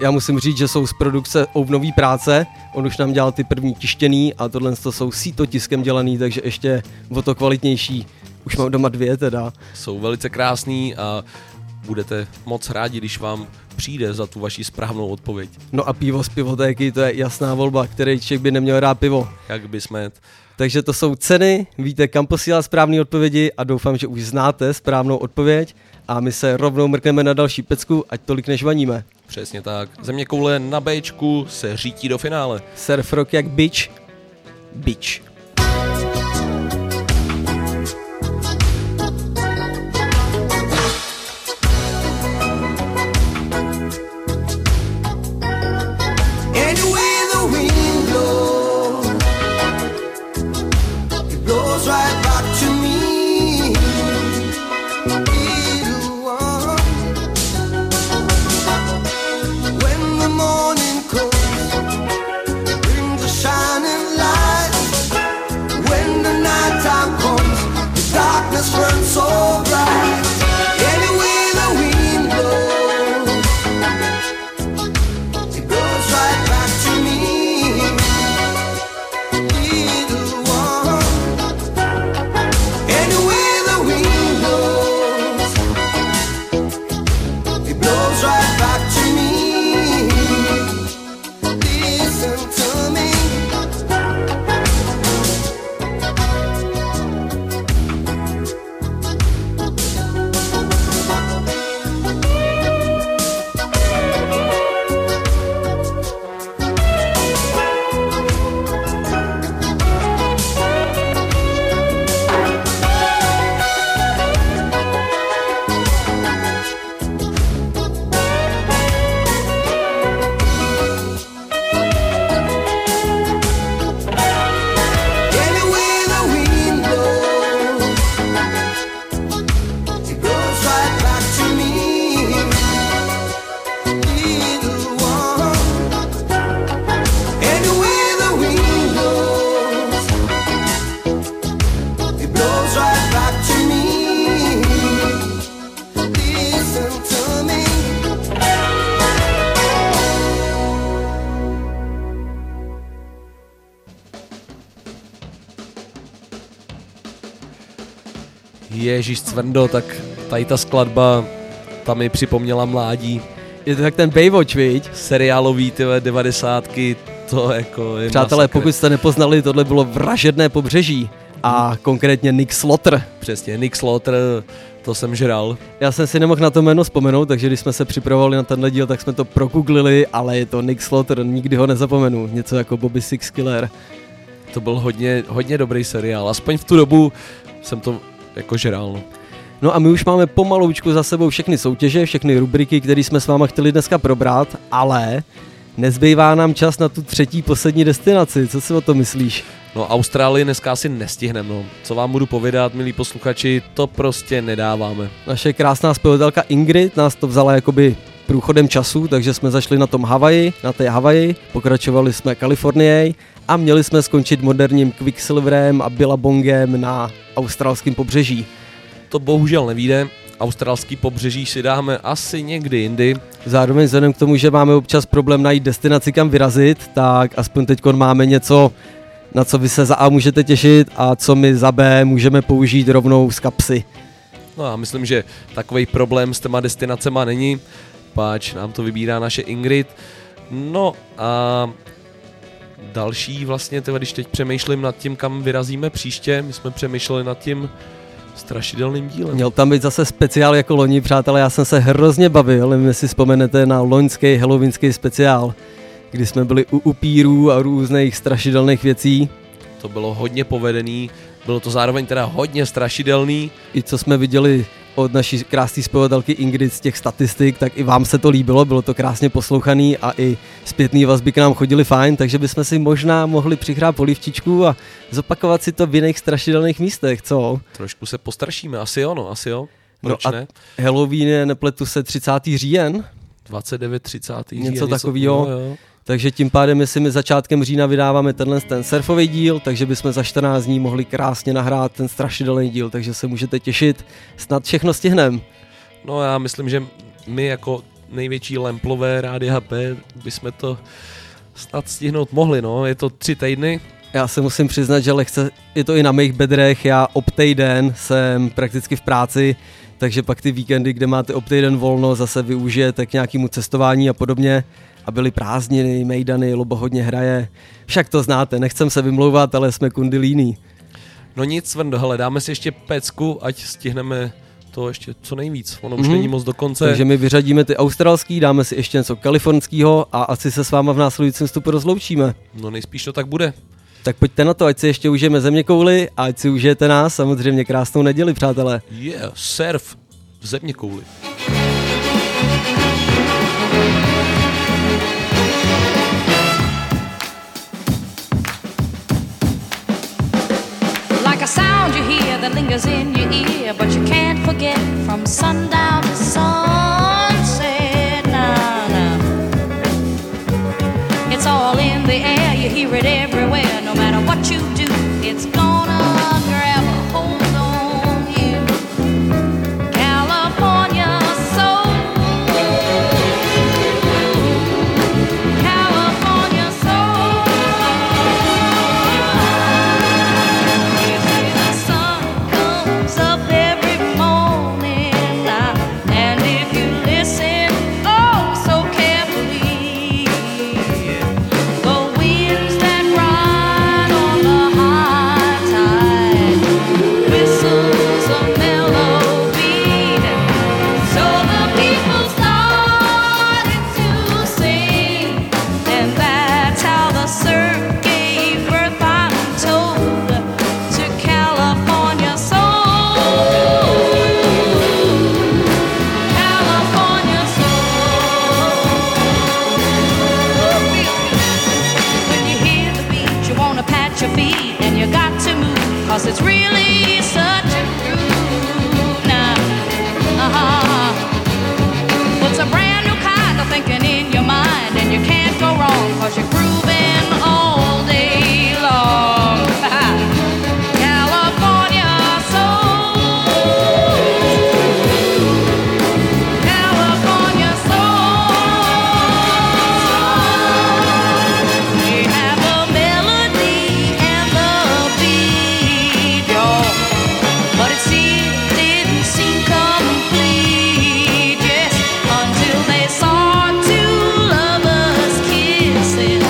Já musím říct, že jsou z produkce Ovnový práce. On už nám dělal ty první tištěný a tohle jsou sítotiskem dělaný, takže ještě o to kvalitnější. Už mám doma dvě teda. Jsou velice krásný a budete moc rádi, když vám přijde za tu vaši správnou odpověď. No a pivo z Pivotéky, to je jasná volba, který člověk by neměl rád pivo. Jak bys měl. Takže to jsou ceny, víte, kam posílat správné odpovědi a doufám, že už znáte správnou odpověď a my se rovnou mrkneme na další pecku, ať tolik nežvaníme. Přesně tak. Zeměkoule na Bčku se řítí do finále. Surf rock jak bitch. Bitch. Ježíš cvrndo, tak tady ta skladba, ta mi připomněla mládí. Je to tak ten Baywatch, viď? Seriálový, tyhle, 90, to jako je. Přátelé, masakr. Pokud jste nepoznali, tohle bylo Vražedné pobřeží a konkrétně Nick Slaughter. Přesně, Nick Slaughter, to jsem žral. Já jsem si nemohl na to jméno vzpomenout, takže když jsme se připravovali na tenhle díl, tak jsme to prokooglili, ale je to Nick Slaughter, nikdy ho nezapomenu, něco jako Bobby Six Killer. To byl hodně, hodně dobrý seriál, aspoň v tu dobu jsem to jako žrál. No a my už máme pomaloučku za sebou všechny soutěže, všechny rubriky, které jsme s váma chtěli dneska probrat, ale nezbývá nám čas na tu třetí, poslední destinaci. Co si o to myslíš? No Austrálii dneska asi nestihneme. No. Co vám budu povědat, milí posluchači, to prostě nedáváme. Naše krásná zpěvatelka Ingrid nás to vzala jakoby průchodem času, takže jsme zašli na tom Havaji, na té Havaji, pokračovali jsme Kalifornií a měli jsme skončit moderním Quicksilverem a Billabongem na australském pobřeží. To bohužel nevíde, australský pobřeží si dáme asi někdy jindy. Zároveň vzhledem k tomu, že máme občas problém najít destinaci, kam vyrazit, tak aspoň teďkon máme něco na co vy se za A můžete těšit a co my za B můžeme použít rovnou z kapsy. No a myslím, že takovej problém s těma destinacema není, páč nám to vybírá naše Ingrid. No a další vlastně, když teď přemýšlím nad tím, kam vyrazíme příště, my jsme přemýšleli nad tím strašidelným dílem. Měl tam být zase speciál jako loni, přátelé, já jsem se hrozně bavil, nevím, jestli vzpomenete na loňský halloweenský speciál, kdy jsme byli u upírů a různých strašidelných věcí. To bylo hodně povedený, bylo to zároveň teda hodně strašidelný. I co jsme viděli od naší krásné zpěvatelky Ingrid z těch statistik, tak i vám se to líbilo, bylo to krásně poslouchaný a i zpětný vazby k nám chodily fajn, takže bychom si možná mohli přihrát polivčičku a zopakovat si to v jiných strašidelných místech, co? Trošku se postrašíme, asi jo. Proč no a ne? Halloween, nepletu se, 30. říjen? 29. 30. říjen. Něco takového. Takže tím pádem, jestli my začátkem října vydáváme ten surfový díl, takže bychom za 14 dní mohli krásně nahrát ten strašidelný díl, takže se můžete těšit, snad všechno stihneme. No já myslím, že my jako největší lemplové Rádia B bychom to snad stihnout mohli, no, je to 3 týdny. Já se musím přiznat, že lehce, je to i na mých bedrech, já obtejden jsem prakticky v práci, takže pak ty víkendy, kde máte obtejden volno, zase využijete k nějakému cestování a podobně. A byly prázdniny, mejdany, Lobo hodně hraje. Však to znáte, nechcem se vymlouvat, ale jsme kundilíní. No nic, Vrndo, hele, dáme si ještě pecku, ať stihneme to ještě co nejvíc. Ono už není moc do konce. Takže my vyřadíme ty australský, dáme si ještě něco kalifornskýho a asi se s váma v následujícím vstupu rozloučíme. No nejspíš to tak bude. Tak pojďte na to, ať si ještě užijeme zeměkouli a ať si užijete nás samozřejmě krásnou neděli, přátelé. Yeah, surf v zeměkouli. Sound you hear that lingers in your ear, but you can't forget from sundown to sunset. Now, it's all in the air, you hear it everywhere. No matter what you do, it's gonna grab a hold on you. California soul, California soul. It's really such a groove now. Puts a brand new kind of thinking in your mind, and you can't go wrong 'cause you're grooving all day long. California soul, California soul. We have a melody and the beat. But it didn't seem complete, yes, until they saw two lovers kissing.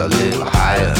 a little higher.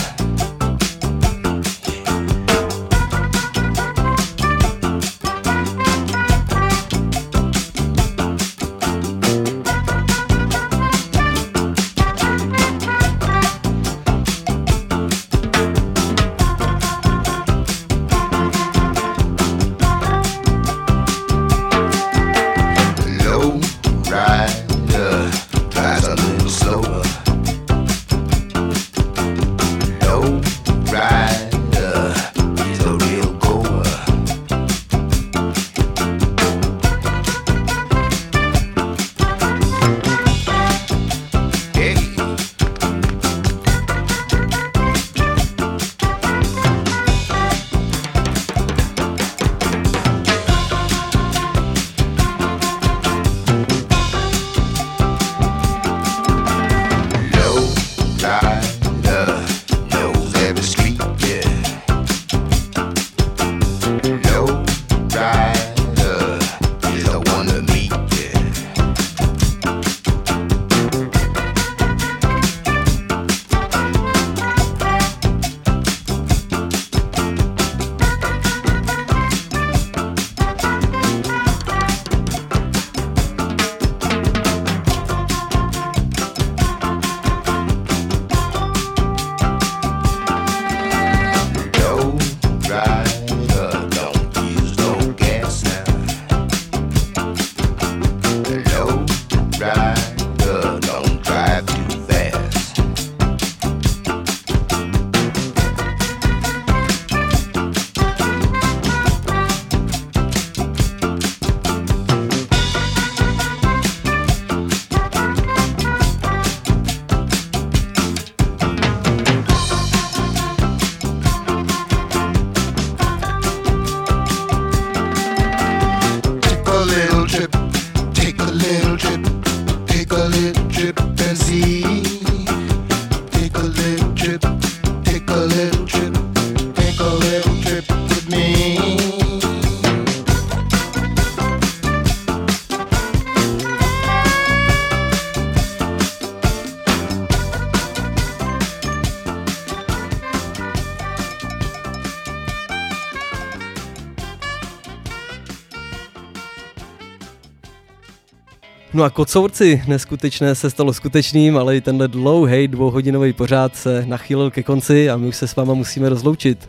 No a kocourci, neskutečné se stalo skutečným, ale i tenhle dlouhý dvouhodinový pořád se nachýlil ke konci a my už se s váma musíme rozloučit.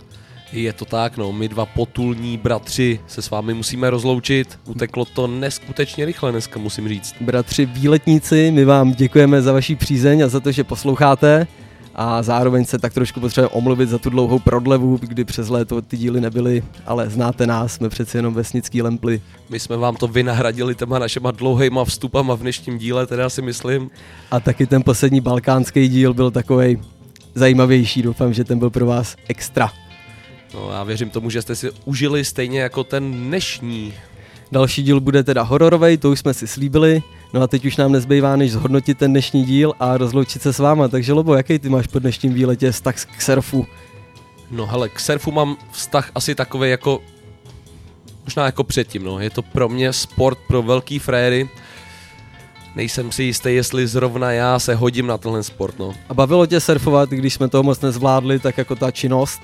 Je to tak, no, my dva potulní bratři se s vámi musíme rozloučit. Uteklo to neskutečně rychle dneska, musím říct. Bratři výletníci, my vám děkujeme za vaši přízeň a za to, že posloucháte. A zároveň se tak trošku potřebujeme omluvit za tu dlouhou prodlevu, kdy přes léto ty díly nebyly, ale znáte nás, jsme přeci jenom vesnický lempli. My jsme vám to vynahradili těma našima dlouhejma vstupama v dnešním díle, teda si myslím. A taky ten poslední balkánský díl byl takovej zajímavější, doufám, že ten byl pro vás extra. No já věřím tomu, že jste si užili stejně jako ten dnešní. Další díl bude teda hororovej, to už jsme si slíbili. No a teď už nám nezbývá, než zhodnotit ten dnešní díl a rozloučit se s váma. Takže Lobo, jaký ty máš po dnešním výletě vztah k surfu? No hele, k surfu mám vztah asi takový jako, možná jako předtím, no. Je to pro mě sport pro velký frajery. Nejsem si jistý, jestli zrovna já se hodím na tenhle sport, no. A bavilo tě surfovat, když jsme toho moc nezvládli, tak jako ta činnost?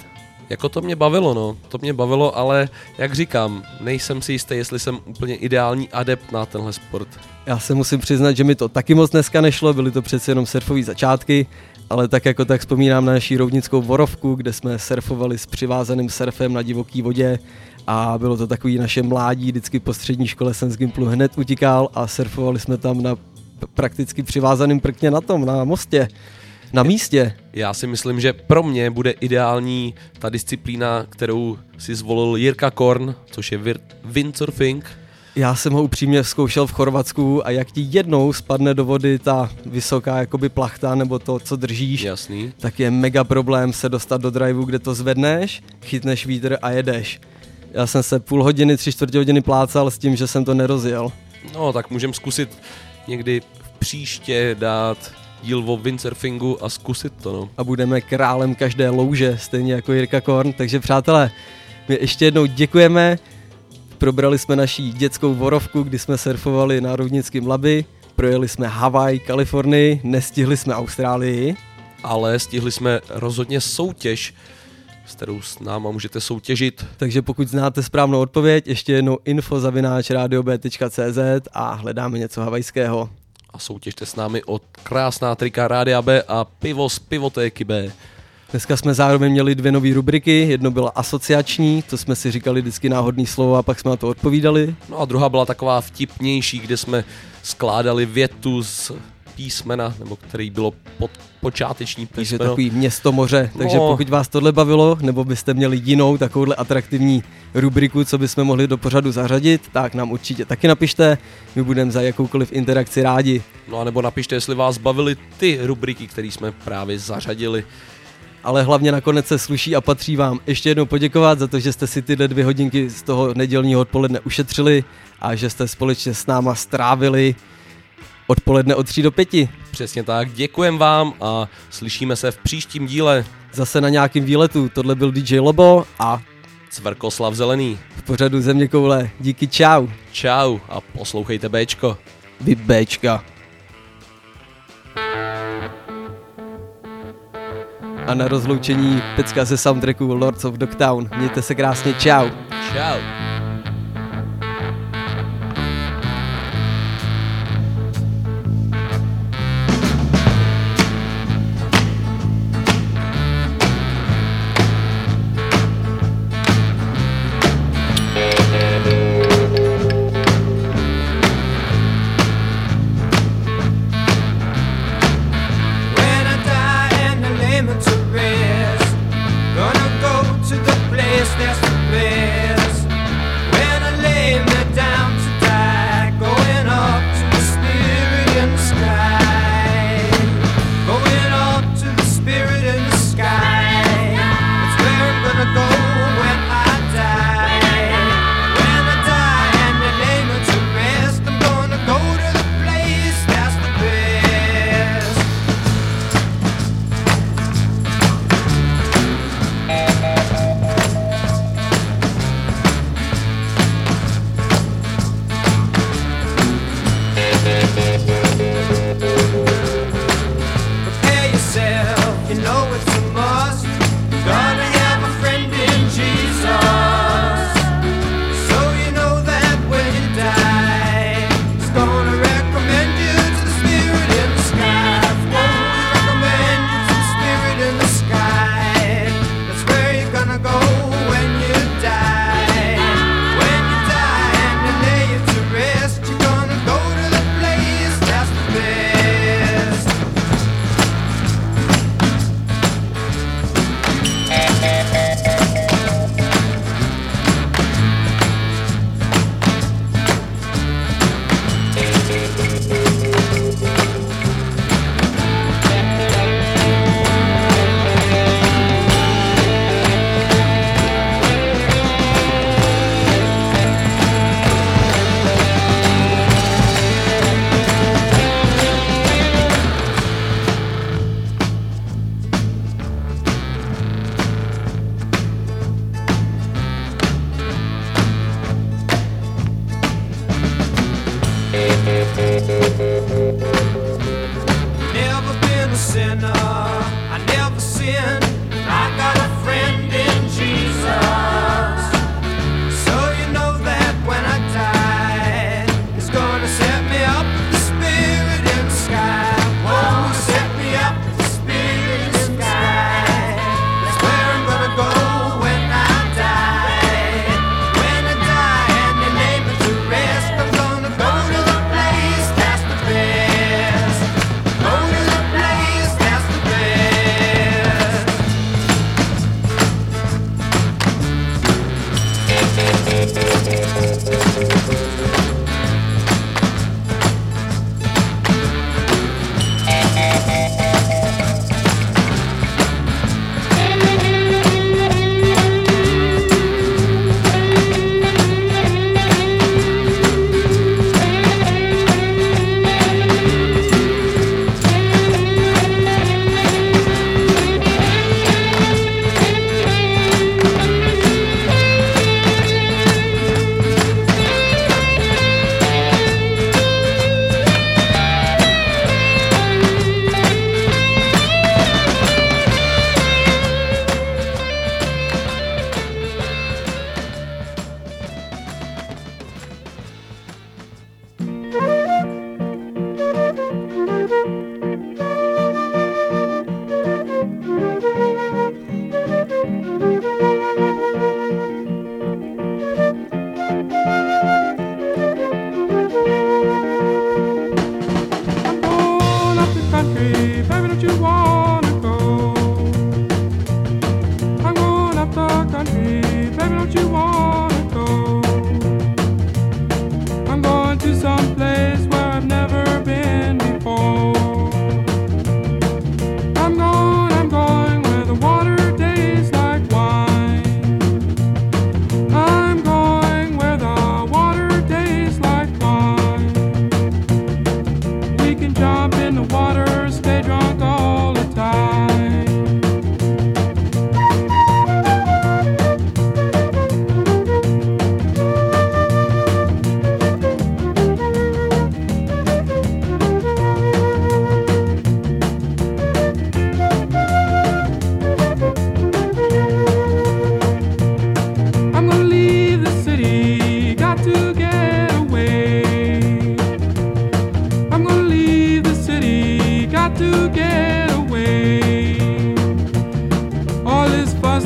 Jako to mě bavilo, no, to mě bavilo, ale jak říkám, nejsem si jistý, jestli jsem úplně ideální adept na tenhle sport. Já se musím přiznat, že mi to taky moc dneska nešlo, byly to přeci jenom surfové začátky, ale tak jako tak vzpomínám na naši roudnickou Vorovku, kde jsme surfovali s přivázaným surfem na divoký vodě a bylo to takový naše mládí, vždycky po střední škole jsem z gymplu hned utíkal a surfovali jsme tam na prakticky přivázaným prkně na tom, na mostě. Na místě. Já si myslím, že pro mě bude ideální ta disciplína, kterou si zvolil Jirka Korn, což je windsurfing. Já jsem ho upřímně zkoušel v Chorvatsku a jak ti jednou spadne do vody ta vysoká jakoby plachta nebo to, co držíš, jasný, tak je mega problém se dostat do driveu, kde to zvedneš, chytneš vítr a jedeš. Já jsem se půl hodiny, 3/4 hodiny plácal s tím, že jsem to nerozjel. No tak můžem zkusit někdy v příště dát díl o windsurfingu a zkusit to, no. A budeme králem každé louže, stejně jako Jirka Korn, takže přátelé, my ještě jednou děkujeme, probrali jsme naší dětskou Vorovku, kdy jsme surfovali na roudnickém Labi, projeli jsme Havaj, Kalifornii, nestihli jsme Austrálii. ale stihli jsme rozhodně soutěž, s kterou s náma můžete soutěžit. Takže pokud znáte správnou odpověď, ještě jednou info@radiob.cz a hledáme něco havajského. A soutěžte s námi o krásná trika Rádia B a pivo z Pivotéky B. Dneska jsme zároveň měli dvě nové rubriky, jedno byla asociační, to jsme si říkali vždycky náhodný slovo a pak jsme na to odpovídali. No a druhá byla taková vtipnější, kde jsme skládali větu z písmena, nebo který bylo pod počáteční písmeno. Takže takový město moře, takže pokud vás tohle bavilo, nebo byste měli jinou takovouhle atraktivní rubriku, co bychom mohli do pořadu zařadit, tak nám určitě taky napište, my budeme za jakoukoliv interakci rádi. No a nebo napište, jestli vás bavily ty rubriky, které jsme právě zařadili. Ale hlavně nakonec se sluší a patří vám ještě jednou poděkovat za to, že jste si tyhle 2 hodinky z toho nedělního odpoledne ušetřili a že jste společně s náma strávili odpoledne od 3 do 5. Přesně tak, děkujem vám a slyšíme se v příštím díle. Zase na nějakým výletu, tohle byl DJ Lobo a Cvrkoslav Zelený. V pořadu Zeměkoule, díky, čau. Čau a poslouchejte Bčko. Vy Bčka. A na rozloučení pecka ze soundtracku Lords of Dogtown. Mějte se krásně, čau. Čau.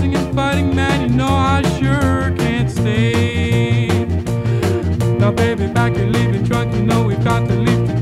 dancing and fighting, man, you know I sure can't stay. Now baby, back you're leaving drunk, you know we've got to leave.